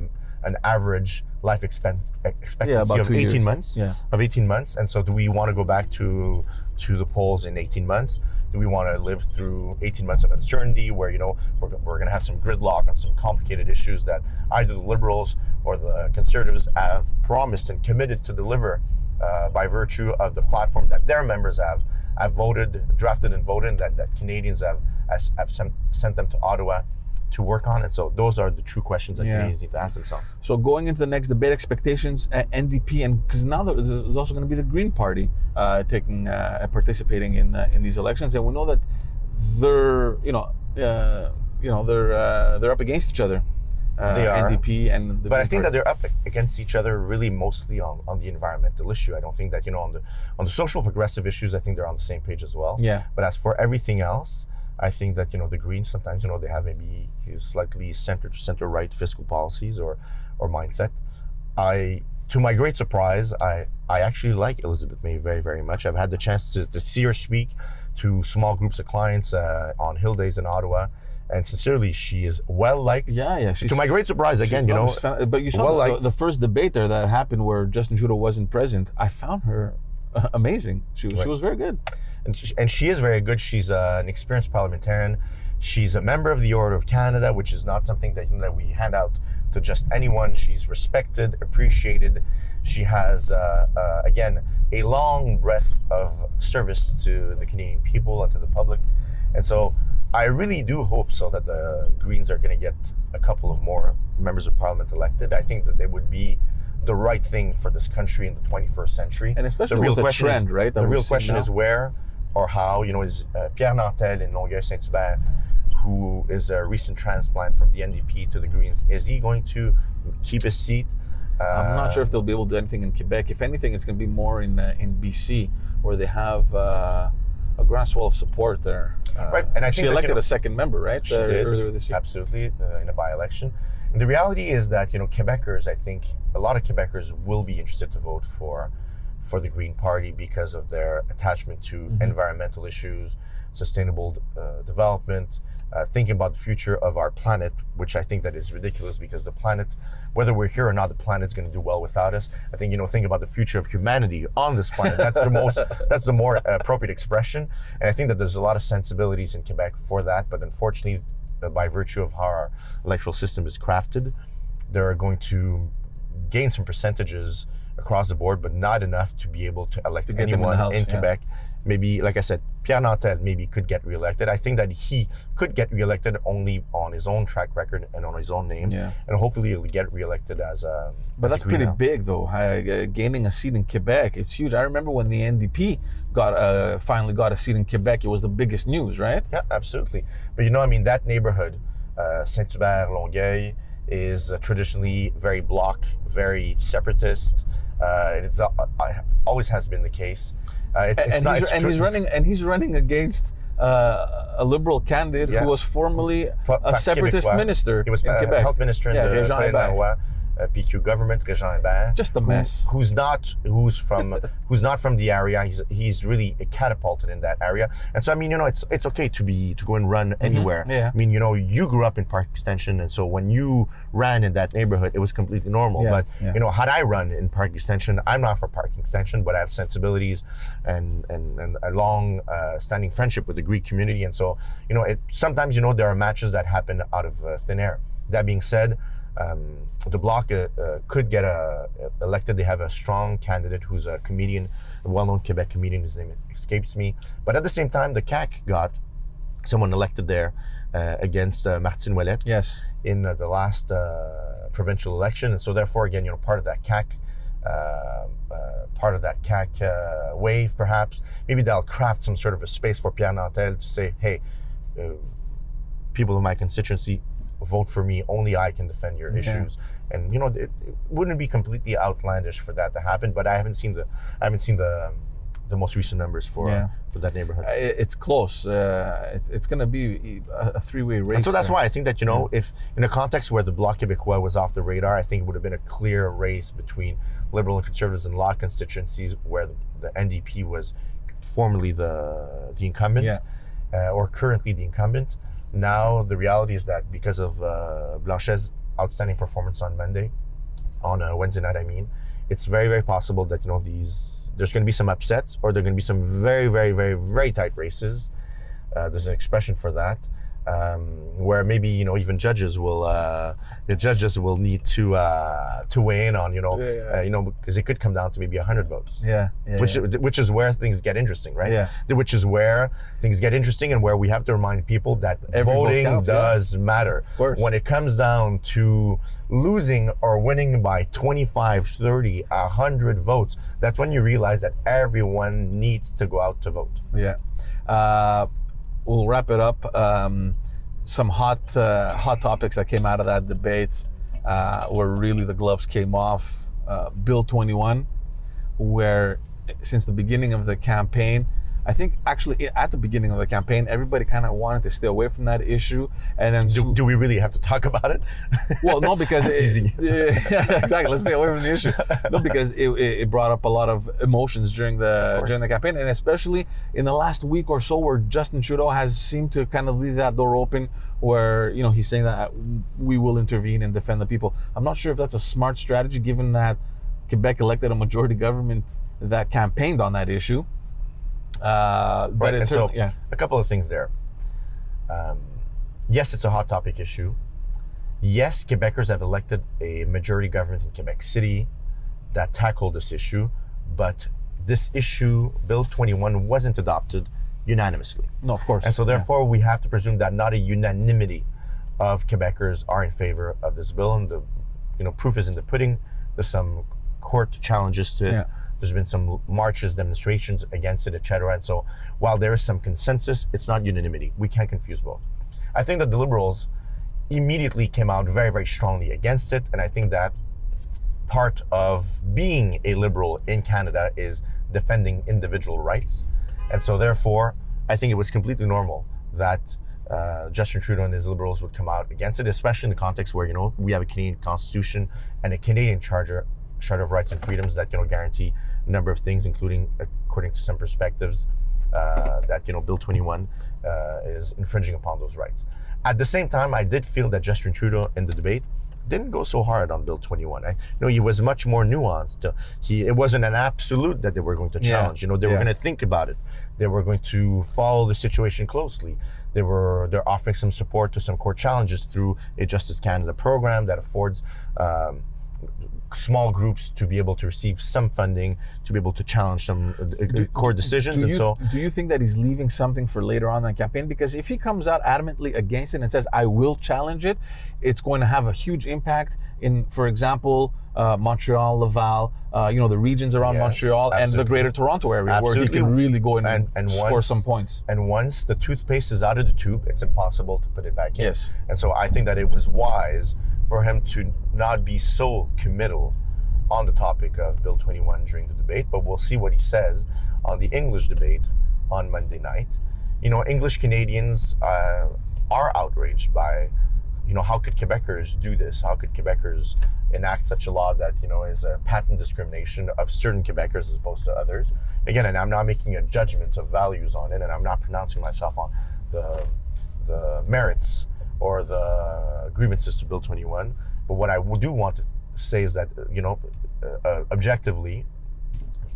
an average life expect, expectancy yeah, of eighteen years. months. Yeah. Of eighteen months. And so, do we want to go back to to the polls in eighteen months? Do we want to live through eighteen months of uncertainty where, you know, we're, we're going to have some gridlock on some complicated issues that either the Liberals or the Conservatives have promised and committed to deliver uh, by virtue of the platform that their members have have voted, drafted and voted, and that, that Canadians have, has, have sent, sent them to Ottawa to work on? And so those are the true questions that yeah. Canadians need to ask themselves. So going into the next debate, expectations at N D P, and because now there's also going to be the Green Party uh, taking uh, participating in uh, in these elections, and we know that they're you know uh, you know they're uh, they're up against each other. Uh, they are. N D P and the Green Party. But I think that they're up against each other really mostly on, on the environmental issue. I don't think that you know on the on the social progressive issues. I think they're on the same page as well. Yeah. But as for everything else, I think that, you know, the Greens sometimes, you know, they have maybe slightly center to center right fiscal policies or, or mindset. I, to my great surprise, I, I actually like Elizabeth May very, very much. I've had the chance to, to see her speak to small groups of clients uh, on Hill Days in Ottawa. And sincerely, she is well liked. Yeah, yeah. She's, to my great surprise, again, you know. Found, but you saw well the, the first debate there that happened where Justin Trudeau wasn't present. I found her uh, amazing. She, right. she was very good. And she, and she is very good. She's uh, an experienced parliamentarian. She's a member of the Order of Canada, which is not something that, you know, that we hand out to just anyone. She's respected, appreciated. She has, uh, uh, again, a long breadth of service to the Canadian people and to the public. And so I really do hope so that the Greens are going to get a couple of more members of parliament elected. I think that they would be the right thing for this country in the twenty-first century. And especially the real with the trend, is, right? The real question now. Is where or how, you know, is uh, Pierre Nantel in Longueuil-Saint-Hubert, who is a recent transplant from the N D P to the Greens, is he going to keep his seat? Uh, I'm not sure if they'll be able to do anything in Quebec. If anything, it's going to be more in uh, in B C, where they have uh, a groundswell of support there. Uh, right, and I think she elected that, you know, a second member, right? She uh, did, earlier this year. Absolutely, uh, in a by-election. And the reality is that, you know, Quebecers, I think, a lot of Quebecers will be interested to vote for for the Green Party because of their attachment to mm-hmm. environmental issues, sustainable uh, development, Uh, thinking about the future of our planet, which I think that is ridiculous because the planet, whether we're here or not, the planet's going to do well without us. I think, you know, think about the future of humanity on this planet. That's the most, that's the more appropriate expression. And I think that there's a lot of sensibilities in Quebec for that. But unfortunately, uh, by virtue of how our electoral system is crafted, they're going to gain some percentages across the board, but not enough to be able to elect to anyone in, house, in yeah. Quebec. Maybe, like I said, Pierre Nantel maybe could get reelected. I think that he could get reelected only on his own track record and on his own name. Yeah. And hopefully he'll get reelected as a... But as that's a pretty now. big, though. Uh, gaining a seat in Quebec, it's huge. I remember when the N D P got uh, finally got a seat in Quebec, it was the biggest news, right? Yeah, absolutely. But you know, I mean, that neighborhood, uh, Saint-Hubert, Longueuil, is uh, traditionally very bloc, very separatist. Uh, it's uh, always has been the case. Uh, it's, and, it's not, he's, and he's running, and he's running against uh, a liberal candidate yeah. who was formerly pa- a separatist Québécois. minister. He was in uh, Quebec. health minister in yeah, the Paris-Marois uh, P Q government. Régent Hébert, just a mess. Who, who's not, who's from, who's not from the area. He's he's really catapulted in that area. And so I mean, you know, it's it's okay to be to go and run mm-hmm. anywhere. Yeah. I mean, you know, you grew up in Park Extension, and so when you ran in that neighborhood, it was completely normal. Yeah. But yeah. you know, had I run in Park Extension, I'm not for Park Extension, but I have sensibilities and and, and a long uh, standing friendship with the Greek community. And so you know, it, sometimes you know there are matches that happen out of uh, thin air. That being said. Um, the Bloc uh, uh, could get a, uh, elected. They have a strong candidate who's a comedian, a well-known Quebec comedian. His name escapes me. But at the same time, the C A C got someone elected there uh, against uh, Martine Ouellet yes. in uh, the last uh, provincial election. And so therefore, again, you know, part of that C A C, uh, uh, part of that C A C uh, wave, perhaps, maybe they'll craft some sort of a space for Pierre Nantel to say, hey, uh, people of my constituency, vote for me, only I can defend your okay. issues. And you know, it, it wouldn't be completely outlandish for that to happen, but I haven't seen the I haven't seen the um, the most recent numbers for yeah. for that neighborhood. It's close. Uh, it's it's going to be a three-way race. And so that's there. why I think that, you know, yeah. if in a context where the Bloc Québécois was off the radar, I think it would have been a clear race between Liberal and Conservatives in law constituencies where the, the N D P was formerly the, the incumbent yeah. uh, or currently the incumbent. Now, the reality is that because of uh, Blanchet's outstanding performance on Monday, on uh, Wednesday night, I mean, it's very, very possible that, you know, these there's going to be some upsets or there are going to be some very, very, very, very tight races. Uh, there's an expression for that, um, where maybe, you know, even judges will uh, the judges will need to uh, to weigh in on, you know, yeah, yeah. Uh, you know, because it could come down to maybe one hundred votes. Yeah, yeah which yeah. which is where things get interesting, right? Yeah. Which is where. Things get interesting, and where we have to remind people that Every voting counts, does yeah. matter. Of course. When it comes down to losing or winning by twenty-five, thirty, one hundred votes, that's when you realize that everyone needs to go out to vote. Yeah. Uh, we'll wrap it up. Um, some hot, uh, hot topics that came out of that debate uh, where really the gloves came off. Uh, Bill twenty-one, where since the beginning of the campaign, I think actually at the beginning of the campaign, everybody kind of wanted to stay away from that issue. And then, do, do we really have to talk about it? Well, no, because it, yeah, exactly. Let's stay away from the issue. No, because it, it brought up a lot of emotions during the during the campaign, and especially in the last week or so, where Justin Trudeau has seemed to kind of leave that door open, where you know he's saying that we will intervene and defend the people. I'm not sure if that's a smart strategy, given that Quebec elected a majority government that campaigned on that issue. Uh, but right. it's so yeah. a couple of things there. Um, yes, it's a hot topic issue. Yes, Quebecers have elected a majority government in Quebec City. that tackle this issue, but this issue, Bill twenty-one, wasn't adopted unanimously. No, of course. And so therefore, yeah. we have to presume that not a unanimity of Quebecers are in favor of this bill, and the you know proof is in the pudding. There's some court challenges to it. Yeah. There's been some marches, demonstrations against it, et cetera. And so while there is some consensus, it's not unanimity. We can't confuse both. I think that the Liberals immediately came out very, very strongly against it. And I think that part of being a Liberal in Canada is defending individual rights. And so therefore, I think it was completely normal that uh, Justin Trudeau and his Liberals would come out against it, especially in the context where, you know, we have a Canadian Constitution and a Canadian Charter, Charter of Rights and Freedoms that, you know, guarantee a number of things, including, according to some perspectives, uh, that, you know, Bill twenty-one uh, is infringing upon those rights. At the same time, I did feel that Justin Trudeau in the debate didn't go so hard on Bill twenty-one. I, you know, he was much more nuanced. He it wasn't an absolute that they were going to challenge. Yeah. You know, they yeah. were going to think about it. They were going to follow the situation closely. They were they're offering some support to some core challenges through a Justice Canada program that affords um, small groups to be able to receive some funding to be able to challenge some uh, do, core decisions. And you, so, do you think that he's leaving something for later on in the campaign? Because if he comes out adamantly against it and says, "I will challenge it," it's going to have a huge impact in, for example, uh, Montreal, Laval, uh, you know, the regions around yes, Montreal absolutely. and the Greater Toronto area, absolutely. where he can really go in and, and score once, some points. And once the toothpaste is out of the tube, it's impossible to put it back in. Yes. And so I think that it was wise for him to not be so committal on the topic of Bill twenty-one during the debate, but we'll see what he says on the English debate on Monday night. You know, English Canadians uh, are outraged by, you know, how could Quebecers do this? How could Quebecers enact such a law that, you know, is a patent discrimination of certain Quebecers as opposed to others? Again, and I'm not making a judgment of values on it, and I'm not pronouncing myself on the the merits or the grievances to Bill twenty-one. But what I do want to say is that, you know, uh, objectively,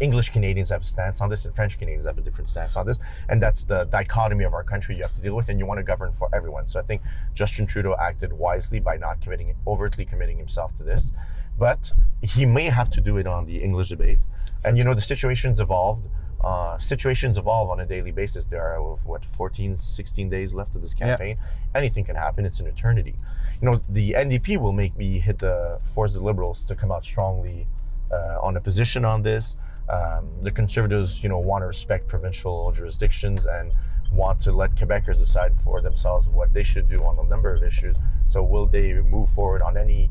English Canadians have a stance on this and French Canadians have a different stance on this. And that's the dichotomy of our country you have to deal with, and you want to govern for everyone. So I think Justin Trudeau acted wisely by not committing, overtly committing himself to this. But he may have to do it on the English debate. And, you know, the situation's evolved. Uh, situations evolve on a daily basis. There are, what, fourteen, sixteen days left of this campaign. Yeah. Anything can happen. It's an eternity. You know, the N D P will make me hit the, force the Liberals to come out strongly uh, on a position on this. Um, the Conservatives, you know, want to respect provincial jurisdictions and want to let Quebecers decide for themselves what they should do on a number of issues. So will they move forward on any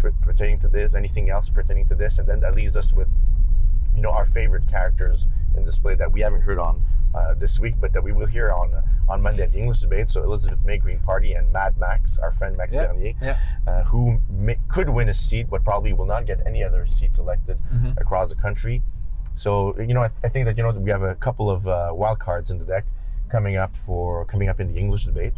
per- pertaining to this, anything else pertaining to this? And then that leaves us with, you know, our favorite characters in display that we haven't heard on uh, this week, but that we will hear on uh, on Monday at the English debate. So Elizabeth May, Green Party, and Mad Max, our friend Max yeah, Bernier, yeah. Uh, who may, could win a seat, but probably will not get any other seats elected mm-hmm. across the country. So, you know, I, th- I think that, you know, we have a couple of uh, wild cards in the deck coming up for coming up in the English debate,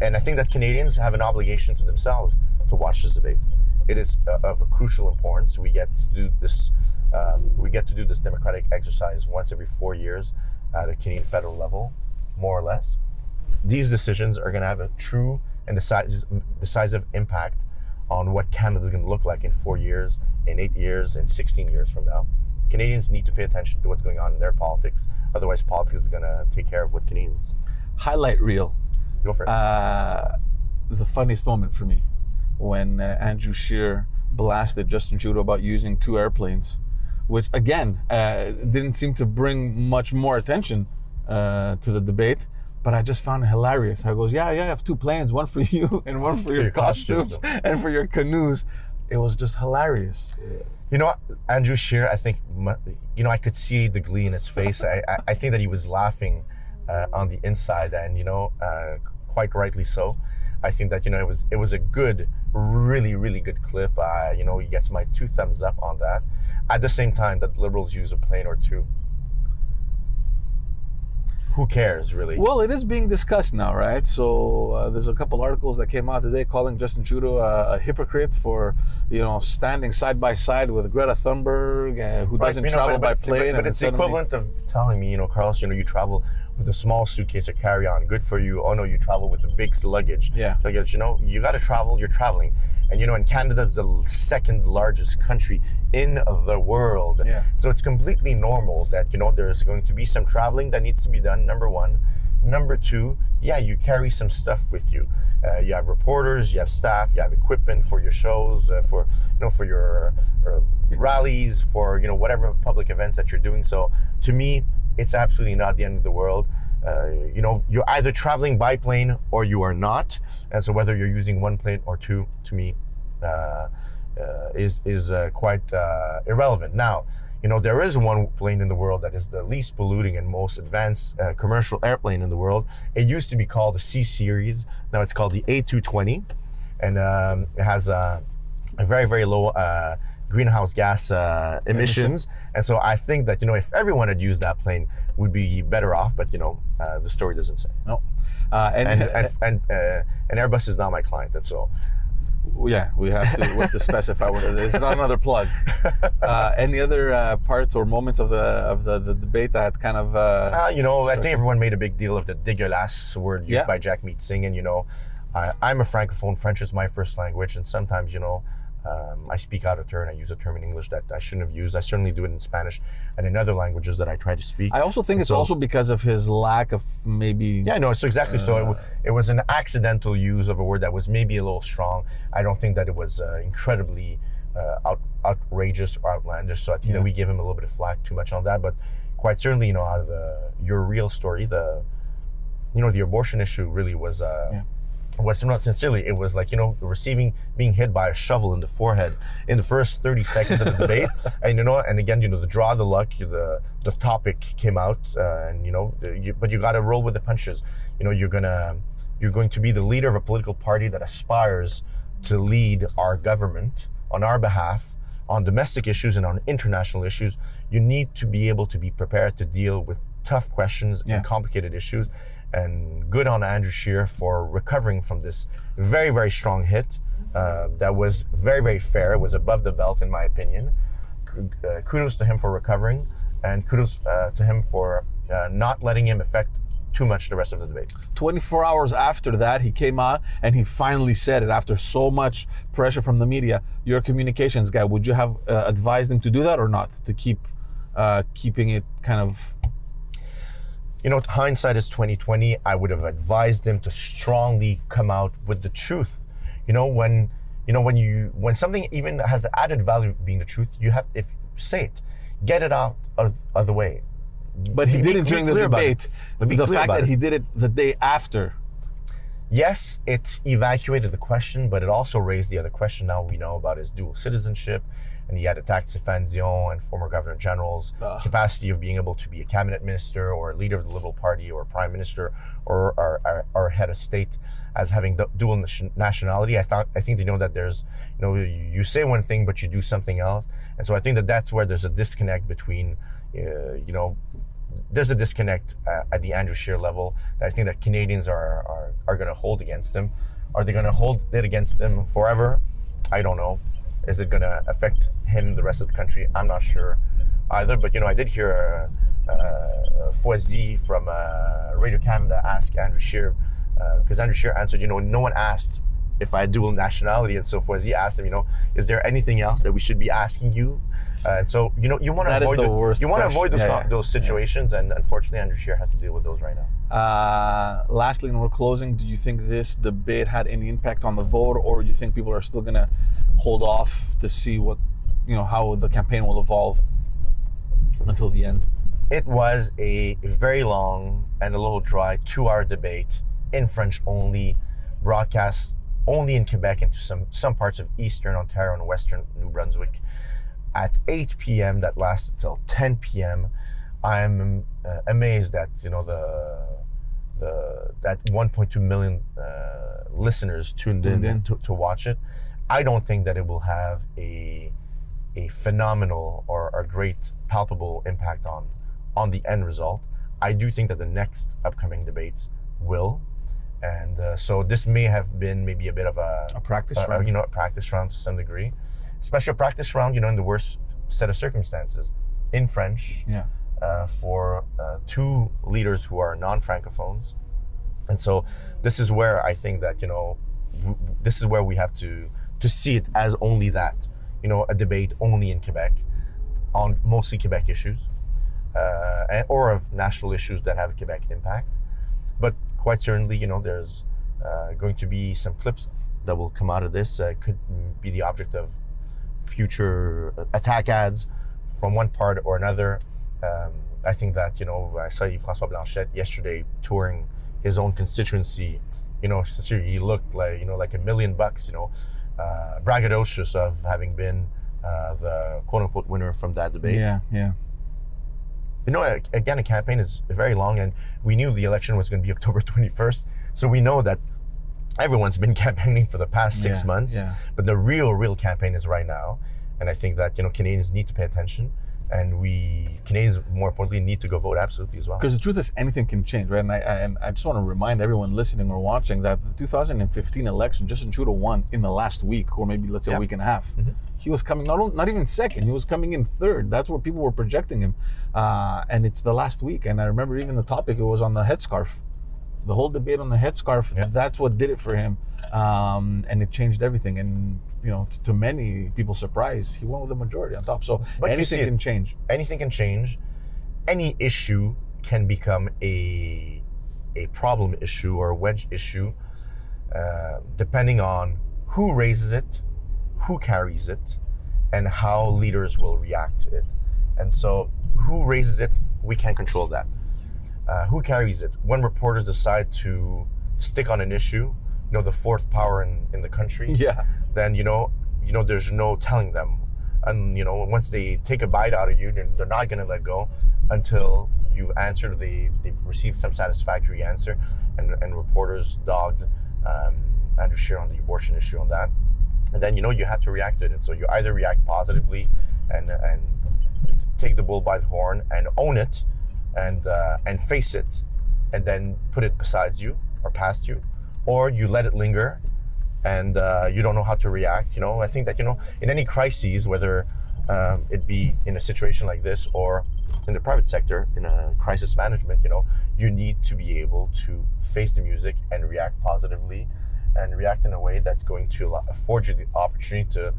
and I think that Canadians have an obligation to themselves to watch this debate. It is uh, of a crucial importance. We get to do this. Um, we get to do this democratic exercise once every four years at a Canadian federal level, more or less. These decisions are going to have a true and decisive, decisive impact on what Canada is going to look like in four years, in eight years, in sixteen years from now. Canadians need to pay attention to what's going on in their politics. Otherwise, politics is going to take care of what Canadians. Highlight reel. Go for it. Uh, the funniest moment for me when uh, Andrew Scheer blasted Justin Trudeau about using two airplanes, which again uh, didn't seem to bring much more attention uh, to the debate, but I just found it hilarious. I goes, yeah, yeah, I have two planes, one for you and one for your, your costumes, costumes and for your canoes. It was just hilarious. You know, Andrew Scheer, I think, you know, I could see the glee in his face. I, I, I think that he was laughing uh, on the inside, and, you know, uh, quite rightly so. I think that, you know, it was it was a good, really, really good clip. Uh, you know, he gets my two thumbs up on that. At the same time that Liberals use a plane or two, who cares, really? Well, it is being discussed now, right? So uh, there's a couple articles that came out today calling Justin Trudeau a, a hypocrite for, you know, standing side by side with Greta Thunberg, uh, who right, doesn't you know, travel but, by but plane. But, but and it's suddenly... equivalent of telling me, you know, Carlos, you know, you travel with a small suitcase or carry-on, good for you. Oh no, you travel with a big luggage. Yeah. Luggage, you know, you got to travel. You're traveling. And, you know, and Canada's the second largest country in the world. Yeah. So it's completely normal that, you know, there's going to be some traveling that needs to be done, number one. Number two, yeah, you carry some stuff with you. Uh, you have reporters, you have staff, you have equipment for your shows, uh, for, you know, for your uh, rallies, for, you know, whatever public events that you're doing. So to me, it's absolutely not the end of the world. Uh, you know, you're either traveling by plane or you are not. And so whether you're using one plane or two, to me, uh, uh, is is uh, quite uh, irrelevant. Now, you know, there is one plane in the world that is the least polluting and most advanced uh, commercial airplane in the world. It used to be called the C-Series. Now it's called the A two twenty. And um, it has a, a very, very low uh, greenhouse gas uh, emissions. And so I think that, you know, if everyone had used that plane, we'd be better off. But, you know, uh, the story doesn't say. No. Uh, and and, and, and, uh, and Airbus is not my client. And so... Yeah, we have to, we have to specify what it is. It's not another plug. Uh, any other uh, parts or moments of the of the, the debate that kind of... Uh, uh, you know, I think everyone made a big deal of the dégueulasse word used yeah. by Jagmeet Singh. And, you know, I, I'm a francophone. French is my first language. And sometimes, you know, um, I speak out of turn. I use a term in English that I shouldn't have used. I certainly do it in Spanish and in other languages that I try to speak. I also think and it's so, also because of his lack of maybe... Yeah, no, so exactly. Uh, so it, it was an accidental use of a word that was maybe a little strong. I don't think that it was uh, incredibly uh, out, outrageous or outlandish. So I think yeah. that we give him a little bit of flack too much on that. But quite certainly, you know, out of the your real story, the, you know, the abortion issue really was... Uh, yeah. was not sincerely, it was like, you know, receiving, being hit by a shovel in the forehead in the first thirty seconds of the debate. And, you know, and again, you know, the draw, the luck, the the topic came out uh, and, you know, the, you, but you got to roll with the punches. You know, you're going to, you're going to be the leader of a political party that aspires to lead our government on our behalf on domestic issues and on international issues. You need to be able to be prepared to deal with tough questions yeah. and complicated issues. And good on Andrew Scheer for recovering from this very, very strong hit uh, that was very, very fair. It was above the belt, in my opinion. Uh, kudos to him for recovering, and kudos uh, to him for uh, not letting him affect too much the rest of the debate. twenty-four hours after that, he came out and he finally said it after so much pressure from the media. You're a communications guy. Would you have uh, advised him to do that or not, to keep uh, keeping it kind of... You know, hindsight is twenty twenty. I would have advised him to strongly come out with the truth. You know, when you know when you when something even has added value of being the truth, you have if say it, get it out of, of the way. But he didn't during the debate. The fact that he did it the day after. Yes, it evacuated the question, but it also raised the other question. Now we know about his dual citizenship. And he had attacked Stéphane Dion and former governor general's uh. capacity of being able to be a cabinet minister or a leader of the Liberal Party or a prime minister or our, our, our head of state as having dual nationality. I thought I think they know that there's, you know, you say one thing but you do something else, and so I think that that's where there's a disconnect between, uh, you know, there's a disconnect uh, at the Andrew Scheer level that I think that Canadians are are, are going to hold against him. Are they going to hold it against him forever? I don't know. Is it going to affect him, the rest of the country? I'm not sure either. But, you know, I did hear uh, uh, Foisy from uh, Radio Canada ask Andrew Scheer, because uh, Andrew Scheer answered, you know, no one asked if I had dual nationality. And so Foisy asked him, you know, is there anything else that we should be asking you? Uh, and so, you know, you want to avoid the, the, you want to avoid those, yeah, yeah. those situations. Yeah. And unfortunately, Andrew Scheer has to deal with those right now. Uh, lastly, when we're closing, do you think this debate had any impact on the vote, or do you think people are still going to hold off to see what, you know, how the campaign will evolve until the end? It was a very long and a little dry two-hour debate in French only, broadcast only in Quebec and to some, some parts of Eastern Ontario and Western New Brunswick. At eight p.m. that lasted till ten p.m. I'm uh, amazed that, you know, the the that one point two million uh, listeners tuned in mm-hmm. to, to watch it. I don't think that it will have a a phenomenal or a great palpable impact on on the end result. I do think that the next upcoming debates will, and uh, so this may have been maybe a bit of a, a practice uh, round, you know, a practice round to some degree. Special practice round, you know, in the worst set of circumstances, in French, yeah. uh, for uh, two leaders who are non-francophones, and so this is where I think that, you know, w- this is where we have to. to see it as only that, you know, a debate only in Quebec on mostly Quebec issues uh, and, or of national issues that have a Quebec impact. But quite certainly, you know, there's uh, going to be some clips that will come out of this. Uh, could be the object of future attack ads from one part or another. Um, I think that, you know, I saw Yves-François Blanchet yesterday touring his own constituency. You know, he looked like, you know, like a million bucks, you know, uh, braggadocious of having been uh, the quote-unquote winner from that debate. Yeah, yeah. You know, again, a campaign is very long, and we knew the election was going to be October twenty-first, so we know that everyone's been campaigning for the past six yeah, months, yeah. but the real, real campaign is right now, and I think that, you know, Canadians need to pay attention. And we, Canadians, more importantly, need to go vote absolutely as well. Because the truth is, anything can change, right? And I, I and I just want to remind everyone listening or watching that the two thousand fifteen election, Justin Trudeau won in the last week, or maybe let's say yeah. a week and a half. Mm-hmm. He was coming not only, not even second; he was coming in third. That's where people were projecting him, uh, and it's the last week. And I remember even the topic; it was on the headscarf, the whole debate on the headscarf. Yeah. That's what did it for him, um, and it changed everything. And you know, to many people's surprise, he won with the majority on top. So but anything see, can change. Anything can change. Any issue can become a a problem issue or a wedge issue, uh, depending on who raises it, who carries it, and how leaders will react to it. And so who raises it, we can't control that. Uh, who carries it? When reporters decide to stick on an issue, you know, the fourth power in, in the country. Yeah. Then you know, you know, there's no telling them, and you know, once they take a bite out of you, they're, they're not going to let go until you've answered. They they've received some satisfactory answer, and and reporters dogged um, Andrew Scheer on the abortion issue on that, and then you know you have to react to it, and so you either react positively, and and take the bull by the horn and own it, and uh, and face it, and then put it beside you or past you, or you let it linger. And uh, you don't know how to react, you know. I think that, you know, in any crises, whether um, it be in a situation like this or in the private sector, in a crisis management, you know, you need to be able to face the music and react positively and react in a way that's going to afford you the opportunity to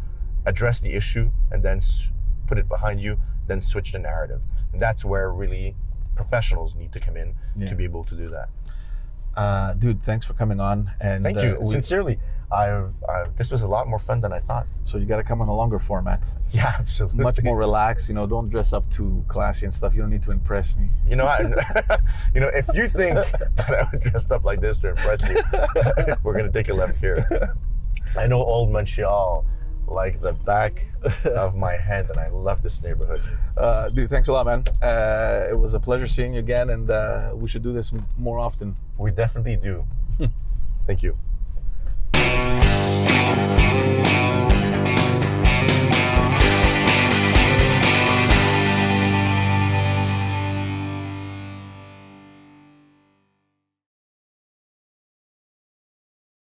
address the issue and then put it behind you, then switch the narrative. And that's where really professionals need to come in yeah. to be able to do that. Uh, dude, thanks for coming on. And thank you. Uh, we, Sincerely, I, I, this was a lot more fun than I thought. So you got to come on a longer format. Yeah, absolutely. Much more relaxed. You know, don't dress up too classy and stuff. You don't need to impress me. You know, I, you know, if you think that I would dress up like this to impress you, we're gonna take a left here. I know Old Montreal like the back of my head, and I love this neighborhood. Uh, dude, thanks a lot, man. Uh, it was a pleasure seeing you again, and uh, we should do this more often. We definitely do. Thank you.